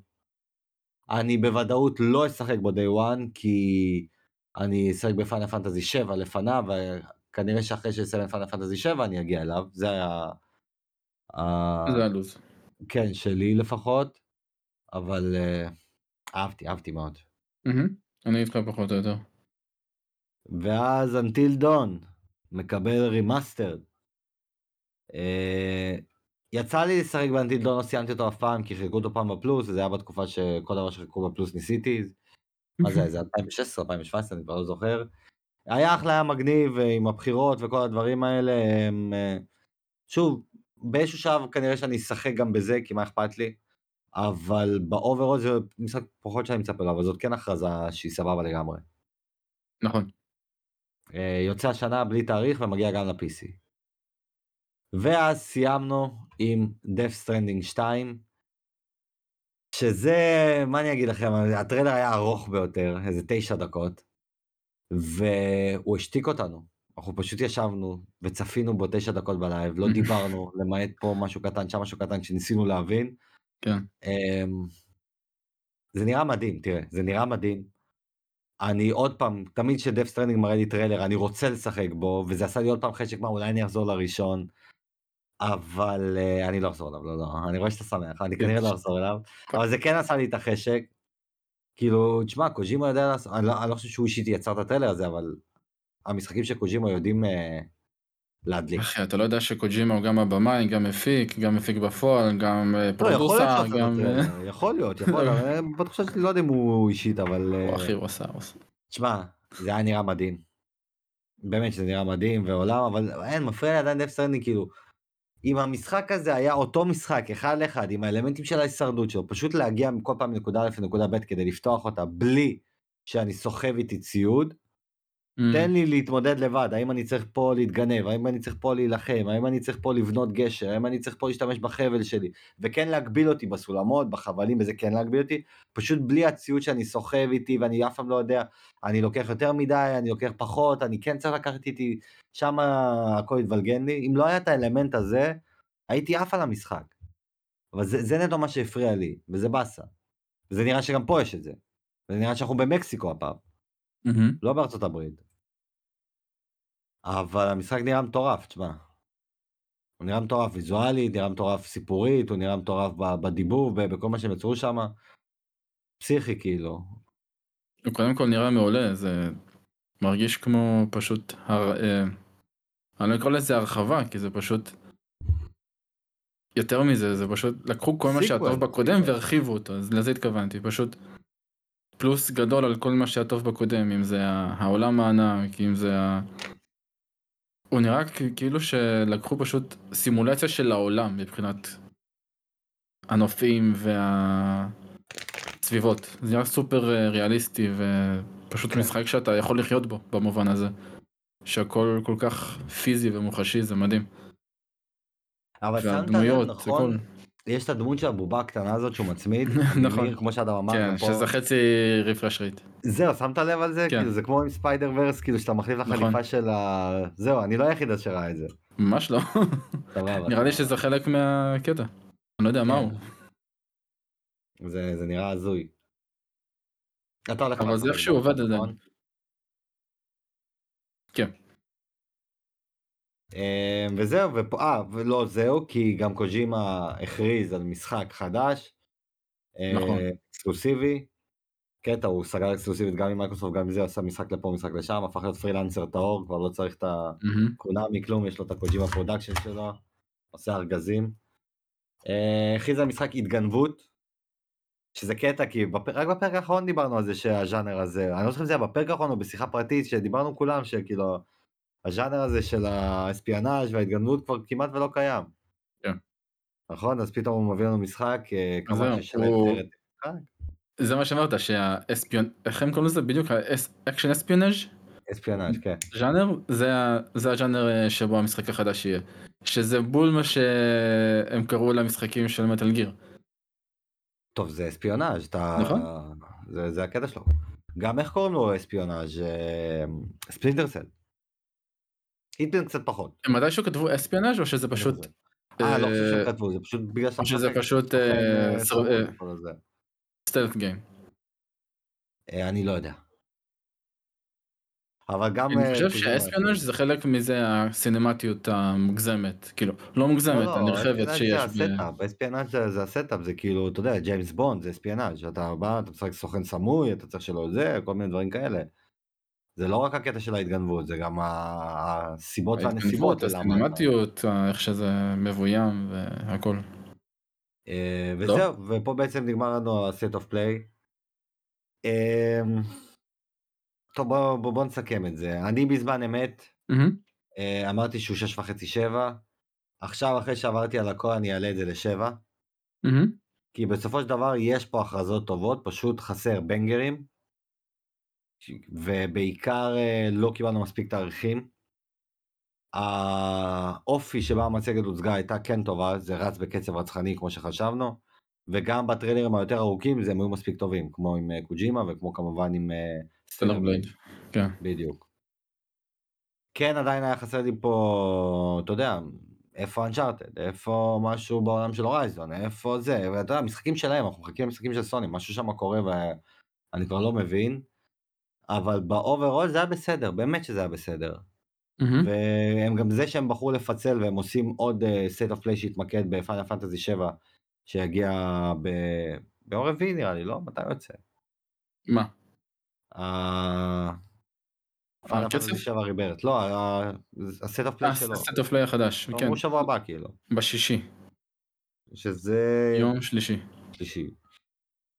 אני בוודאות לא אשחק בו די וואן, כי אני אשחק בפאנל פנטזי שבע לפניו, וכנראה שאחרי שסיים פאנל פנטזי שבע אני אגיע אליו, זה היה... זה הלוז. כן, שלי לפחות, אבל אהבתי, אהבתי מאוד. אני איתך פחות או יותר. ואז Until Dawn, מקבל רימאסטרד. יצא לי לשחק באנטיל דון, לא סיימתי אותו אף פעם, כי חילקו אותו פעם בפלוס, וזה היה בתקופה שכל דבר שחילקו בפלוס ניסיתי. מה זה היה? זה אלפיים ושש עשרה, אלפיים ושבע עשרה, אני כבר לא זוכר. היה אחלה, היה מגניב עם הבחירות וכל הדברים האלה. שוב, באיזשהו שעה כנראה שאני אשחק גם בזה, כי מה אכפת לי? אבל באוברול זה משחק פחות שאני מצפה לו, אבל זאת כן הכרזה שהיא סבבה לגמרי. נכון. יוצא השנה בלי תאריך ומגיע גם ל-פי סי. ואז סיימנו עם Death Stranding שתיים, שזה, מה אני אגיד לכם, הטריילר היה ארוך ביותר, איזה תשע דקות, והוא השתיק אותנו, אנחנו פשוט ישבנו וצפינו בו תשע דקות בלייב, לא דיברנו, למעט פה משהו קטן, שם משהו קטן, כשניסינו להבין. כן. זה נראה מדהים, תראה, זה נראה מדהים. אני עוד פעם, תמיד ש-Death Stranding מראה לי טריילר, אני רוצה לשחק בו, וזה עשה לי עוד פעם חשק, מה, אולי אני אחזור לראשון, אבל uh, אני לא אחזור אליו, לא, לא, אני רואה שאתה שמח, אני כנראה לא אחזור אליו, אבל זה כן עשה לי את החשק, כאילו, תשמע, קוג'ימה יודע לעשות, אני, לא, אני לא חושב שהוא אישית יצר את הטריילר הזה, אבל המשחקים שקוג'ימה יודעים uh, להדליק. אחי, אתה לא יודע שקוג'ימה הוא גם הבמאי, גם מפיק, גם מפיק בפועל, גם פרודוסר, גם... יכול להיות, יכול להיות, בתחושה שלי לא יודע אם הוא אישית, אבל... הוא אחי, הוא עושה, הוא עושה. תשמע, זה היה נראה מדהים. באמת שזה נראה מדהים, ועולם, אבל אין, מפריע לי עדיין דף סרני, כאילו, אם המשחק הזה היה אותו משחק, אחד לאחד, עם האלמנטים של ההישרדות שלו, פשוט להגיע מכל פעם נקודה א' לנקודה ב' כדי לפתוח אותה, בלי שאני סוחב איתי ציוד, תן לי להתמודד לבד, האם אני צריך פה להתגנב, האם אני צריך פה להילחם, האם אני צריך פה לבנות גשר, האם אני צריך פה להשתמש בחבל שלי, וכן להגביל אותי בסולמות, בחבלים, וזה כן להגביל אותי, פשוט בלי הציוד שאני סוחב איתי, ואני אף פעם לא יודע, אני לוקח יותר מדי, אני לוקח פחות, אני כן צריך לקחת איתי, שם הכל התבלגן לי, אם לא היה את האלמנט הזה, הייתי אף על המשחק, אבל זה, זה נדמה מה שהפריע לי, וזה בסה, וזה נראה שגם פה יש את זה, וזה נראה שאנחנו במקסיקו הפעם. Mm-hmm. לא בארצות הברית, אבל המשחק נראה מטורף, תשמע, הוא נראה מטורף ויזואלית, נראה מטורף סיפורית, הוא נראה מטורף בדיבוב, בכל מה שהם יצרו שם, פסיכי כאילו. הוא קודם כל נראה מעולה, זה מרגיש כמו פשוט, הר... אני לא אקרא לזה הרחבה, כי זה פשוט, יותר מזה, זה פשוט, לקחו כל מה שהטוב בקודם והרחיבו אותו, אז לזה התכוונתי, פשוט... פלוס גדול על כל מה שהיה טוב בקודם, אם זה העולם הענק, אם זה ה... הוא נראה כאילו שלקחו פשוט סימולציה של העולם מבחינת הנופים והסביבות. זה נראה סופר ריאליסטי ופשוט משחק שאתה יכול לחיות בו במובן הזה. שהכל כל כך פיזי ומוחשי, זה מדהים. אבל והדמויות, זה נכון. כל... יש את הדמות של הבובה הקטנה הזאת שהוא מצמיד, נכון, כמו שאדם אמר, כן, שזה חצי רפרש רייט. זהו, שמת לב על זה? זה כמו עם ספיידר ורס, כאילו שאתה מחליף לחליפה של ה... זהו, אני לא היחיד שראה את זה. ממש לא. נראה לי שזה חלק מהקטע. אני לא יודע מה הוא. זה נראה הזוי. אבל זה איך שהוא עובד עדיין. כן. וזהו, ופה, ולא זהו, כי גם קוג'ימה הכריז על משחק חדש, אקסקלוסיבי, קטע, הוא סגר אקסקלוסיבית גם עם מייקרוסופט, גם מזה עושה משחק לפה, משחק לשם, הפך להיות פרילנסר טהור, כבר לא צריך את הקונה מכלום, יש לו את הקוג'ימה פרודקשן שלו, עושה ארגזים. הכריז על משחק התגנבות, שזה קטע, כי רק בפרק האחרון דיברנו על זה שהז'אנר הזה, אני לא חושב אם זה היה בפרק האחרון או בשיחה פרטית, שדיברנו כולם שכאילו, הז'אנר הזה של האספיונאז' וההתגנבות כבר כמעט ולא קיים. כן. נכון? אז פתאום הוא מביא לנו משחק, כמובן ששלם תארת משחק. זה מה שאמרת, שהאספיונאז', איך הם קוראים לזה בדיוק? האקשן אספיונאז'? אספיונאז', כן. ז'אנר, זה הז'אנר שבו המשחק החדש יהיה. שזה בול מה שהם קראו למשחקים של מטל גיר. טוב, זה אספיונאז', אתה... נכון. זה, זה הקטע שלו. גם איך קוראים לו אספיונאז'? ספלינטר סל. איתן קצת פחות. מתי שכתבו אספיונאז' או שזה פשוט... אה, לא, כשהם כתבו, זה פשוט בגלל... שזה פשוט... סטלט גיים. אני לא יודע. אבל גם... אני חושב שהאספיונאז' זה חלק מזה הסינמטיות המוגזמת, כאילו, לא מוגזמת, הנרחבת שיש... אספיונאז' זה הסטאפ, זה כאילו, אתה יודע, ג'יימס בונד, זה אספיונאז', אתה בא, אתה צריך סוכן סמוי, אתה צריך שלא זה, כל מיני דברים כאלה. זה לא רק הקטע של ההתגנבות, זה גם הסיבות והנסיבות. הסינמטיות, איך שזה מבוים והכל. וזהו, ופה בעצם נגמר לנו ה-State of Play. טוב, בוא, בוא, בוא נסכם את זה. אני בזמן אמת, mm-hmm. אמרתי שהוא שש וחצי שבע, עכשיו אחרי שעברתי על הכל אני אעלה את זה לשבע, mm-hmm. כי בסופו של דבר יש פה הכרזות טובות, פשוט חסר בנגרים, ובעיקר לא קיבלנו מספיק תאריכים, האופי שבה המצגת הוצגה הייתה כן טובה, זה רץ בקצב רצחני כמו שחשבנו, וגם בטריילרים היותר ארוכים זה הם היו מספיק טובים, כמו עם קוג'ימה וכמו כמובן עם... סטלר בלייד, כן. בדיוק. כן, עדיין היה חסר לי פה, אתה יודע, איפה אנצ'ארטד, איפה משהו בעולם של הורייזון, איפה זה, ואתה יודע, המשחקים שלהם, אנחנו מחכים למשחקים של סוני, משהו שם קורה ואני כבר לא מבין, אבל באוברול זה היה בסדר, באמת שזה היה בסדר. והם גם זה שהם בחרו לפצל והם עושים עוד סט אוף פליי שהתמקד בפאנל פנטזי שבע, שיגיע ביום רביעי נראה לי, לא? מתי יוצא? מה? פאנל פנטזי שבע ריברט, לא, הסט אוף פליי שלו. הסט אוף פליי החדש, כן. הוא שבוע הבא כאילו. בשישי. שזה... יום שלישי. שלישי.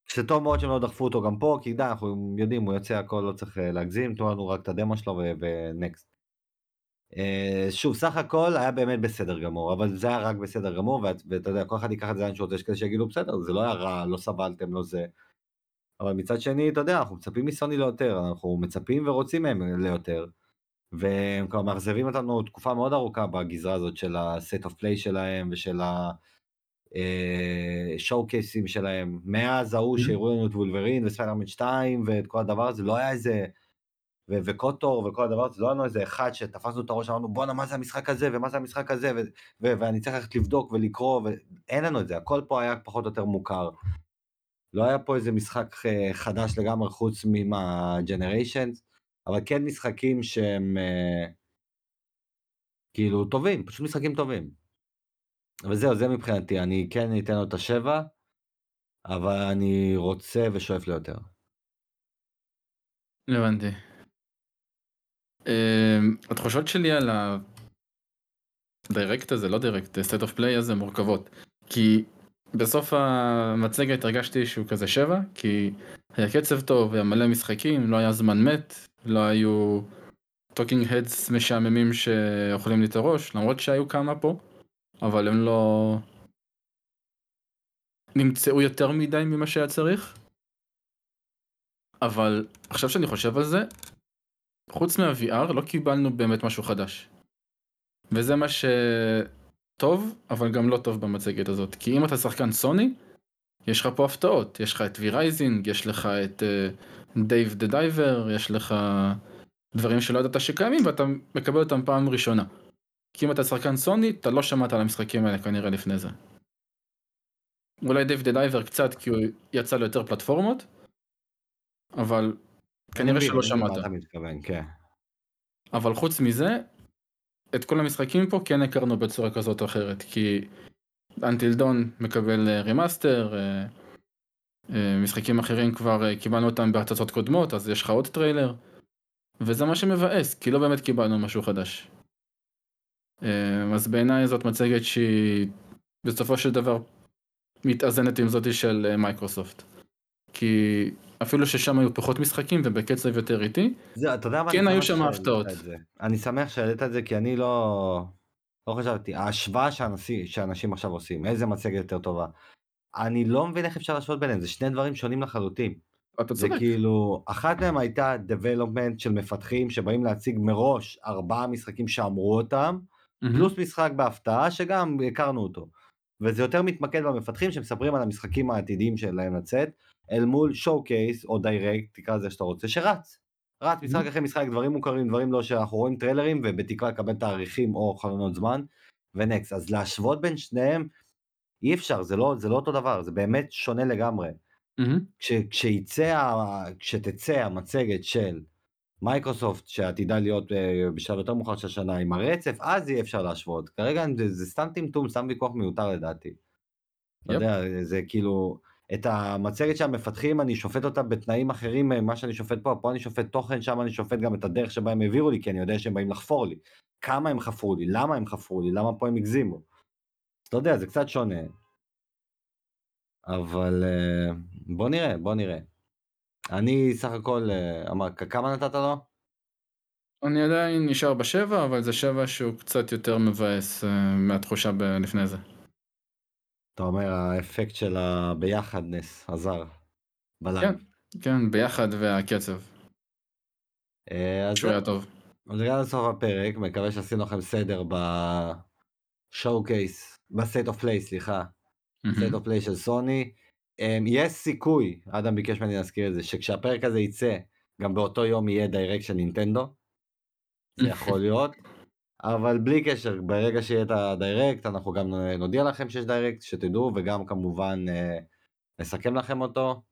שטוב מאוד שהם לא דחפו אותו גם פה, כי די, אנחנו יודעים, הוא יוצא הכל, לא צריך להגזים, תנו לנו רק את הדמו שלו ונקסט. שוב, סך הכל היה באמת בסדר גמור, אבל זה היה רק בסדר גמור, ואתה יודע, כל אחד ייקח את זה אין שורצה, יש כזה שיגידו בסדר, זה לא היה רע, לא סבלתם, לא זה. אבל מצד שני, אתה יודע, אנחנו מצפים מסוני ליותר, אנחנו מצפים ורוצים מהם ליותר, והם כבר מאכזבים אותנו תקופה מאוד ארוכה בגזרה הזאת של ה-set of play שלהם, ושל ה-showcases שלהם, מאז ההוא שהראו לנו את וולברין וספיינרמן שתיים, ואת כל הדבר הזה, לא היה איזה... וקוטור וכל הדבר, זה לא היה איזה אחד שתפסנו את הראש, אמרנו בואנה מה זה המשחק הזה ומה זה המשחק הזה ואני צריך ללכת לבדוק ולקרוא, ואין לנו את זה, הכל פה היה פחות או יותר מוכר, לא היה פה איזה משחק חדש לגמרי חוץ ממה ג'נריישנס, אבל כן משחקים שהם כאילו טובים, פשוט משחקים טובים, וזהו, זה מבחינתי, אני כן אתן לו את השבע, אבל אני רוצה ושואף ליותר. הבנתי. התחושות שלי על הדירקט הזה, לא דירקט, סטייט אוף פליי הזה מורכבות, כי בסוף המצגת הרגשתי שהוא כזה שבע, כי היה קצב טוב, היה מלא משחקים, לא היה זמן מת, לא היו טוקינג הדס משעממים שאוכלים לי את הראש, למרות שהיו כמה פה, אבל הם לא נמצאו יותר מדי ממה שהיה צריך, אבל עכשיו שאני חושב על זה, חוץ מה-וי אר לא קיבלנו באמת משהו חדש. וזה מה שטוב, אבל גם לא טוב במצגת הזאת. כי אם אתה שחקן סוני, יש לך פה הפתעות. יש לך את V-Rising, יש לך את Dave the Diver, יש לך דברים שלא ידעת שקיימים, ואתה מקבל אותם פעם ראשונה. כי אם אתה שחקן סוני, אתה לא שמעת על המשחקים האלה כנראה לפני זה. אולי Dave the Diver קצת, כי הוא יצא ליותר פלטפורמות, אבל... כנראה שלא שמעת. אבל חוץ מזה, את כל המשחקים פה כן הכרנו בצורה כזאת או אחרת, כי Until Dawn מקבל רימאסטר, משחקים אחרים כבר קיבלנו אותם בהצצות קודמות, אז יש לך עוד טריילר, וזה מה שמבאס, כי לא באמת קיבלנו משהו חדש. אז בעיניי זאת מצגת שהיא בסופו של דבר מתאזנת עם זאתי של מייקרוסופט. כי... אפילו ששם היו פחות משחקים ובקצב יותר איתי, כן היו שם הפתעות. אני שמח שהעלית את זה, כי אני לא, לא חשבתי, ההשוואה שאנשים עכשיו עושים, איזה מצגת יותר טובה, אני לא מבין איך אפשר להשוות ביניהם, זה שני דברים שונים לחלוטין. זה כאילו, אחת מהם הייתה development של מפתחים שבאים להציג מראש ארבעה משחקים שאמרו אותם, פלוס משחק בהפתעה שגם הכרנו אותו. וזה יותר מתמקד במפתחים שמספרים על המשחקים העתידיים שלהם לצאת, אל מול שואו-קייס או דיירקט, תקרא לזה שאתה רוצה, שרץ. רץ, משחק אחרי משחק, דברים מוכרים, דברים לא, שאנחנו רואים טריילרים, ובתקווה לקבל תאריכים או חלונות זמן, ונקס. אז להשוות בין שניהם, אי אפשר, זה לא, זה לא אותו דבר, זה באמת שונה לגמרי. כשתצא המצגת של מייקרוסופט, שעתידה להיות בשלב יותר מאוחר של השנה עם הרצף, אז אי אפשר להשוות. כרגע זה סתם טמטום, סתם ויכוח מיותר לדעתי. אתה יודע, זה כאילו... את המצגת שהמפתחים, אני שופט אותה בתנאים אחרים, מה שאני שופט פה, פה אני שופט תוכן, שם אני שופט גם את הדרך שבה הם העבירו לי, כי אני יודע שהם באים לחפור לי. כמה הם חפרו לי, למה הם חפרו לי, למה פה הם הגזימו. לא יודע, זה קצת שונה. אבל בוא נראה, בוא נראה. אני סך הכל, אמר, כמה נתת לו? אני עדיין נשאר בשבע, אבל זה שבע שהוא קצת יותר מבאס מהתחושה לפני זה. אתה אומר, האפקט של הביחדנס עזר. בלם. כן, כן, ביחד והקצב. שהוא היה טוב. אז נראה לסוף הפרק, מקווה שעשינו לכם סדר בשואו-קייס, בסטייט אוף פליי, סליחה. סטייט אוף פליי של סוני. יש סיכוי, אדם ביקש ממני להזכיר את זה, שכשהפרק הזה יצא, גם באותו יום יהיה דיירקט של נינטנדו. זה יכול להיות. אבל בלי קשר, ברגע שיהיה את הדיירקט, אנחנו גם נודיע לכם שיש דיירקט, שתדעו, וגם כמובן נסכם לכם אותו.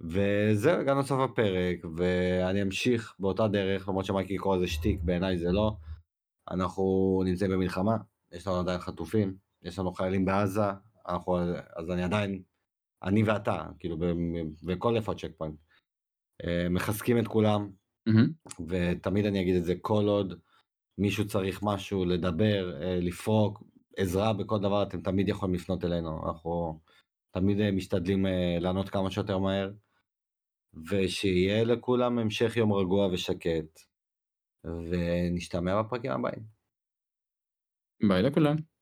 וזהו, הגענו לסוף הפרק, ואני אמשיך באותה דרך, למרות שמייקי יקרא לזה שטיק, בעיניי זה לא. אנחנו נמצאים במלחמה, יש לנו עדיין חטופים, יש לנו חיילים בעזה, אנחנו, אז אני עדיין, אני ואתה, כאילו, בכל איפה צ'קפוינט, מחזקים את כולם, ותמיד אני אגיד את זה, כל עוד, מישהו צריך משהו, לדבר, לפרוק, עזרה בכל דבר, אתם תמיד יכולים לפנות אלינו, אנחנו תמיד משתדלים לענות כמה שיותר מהר, ושיהיה לכולם המשך יום רגוע ושקט, ונשתמע בפרקים הבאים. ביי לכולם.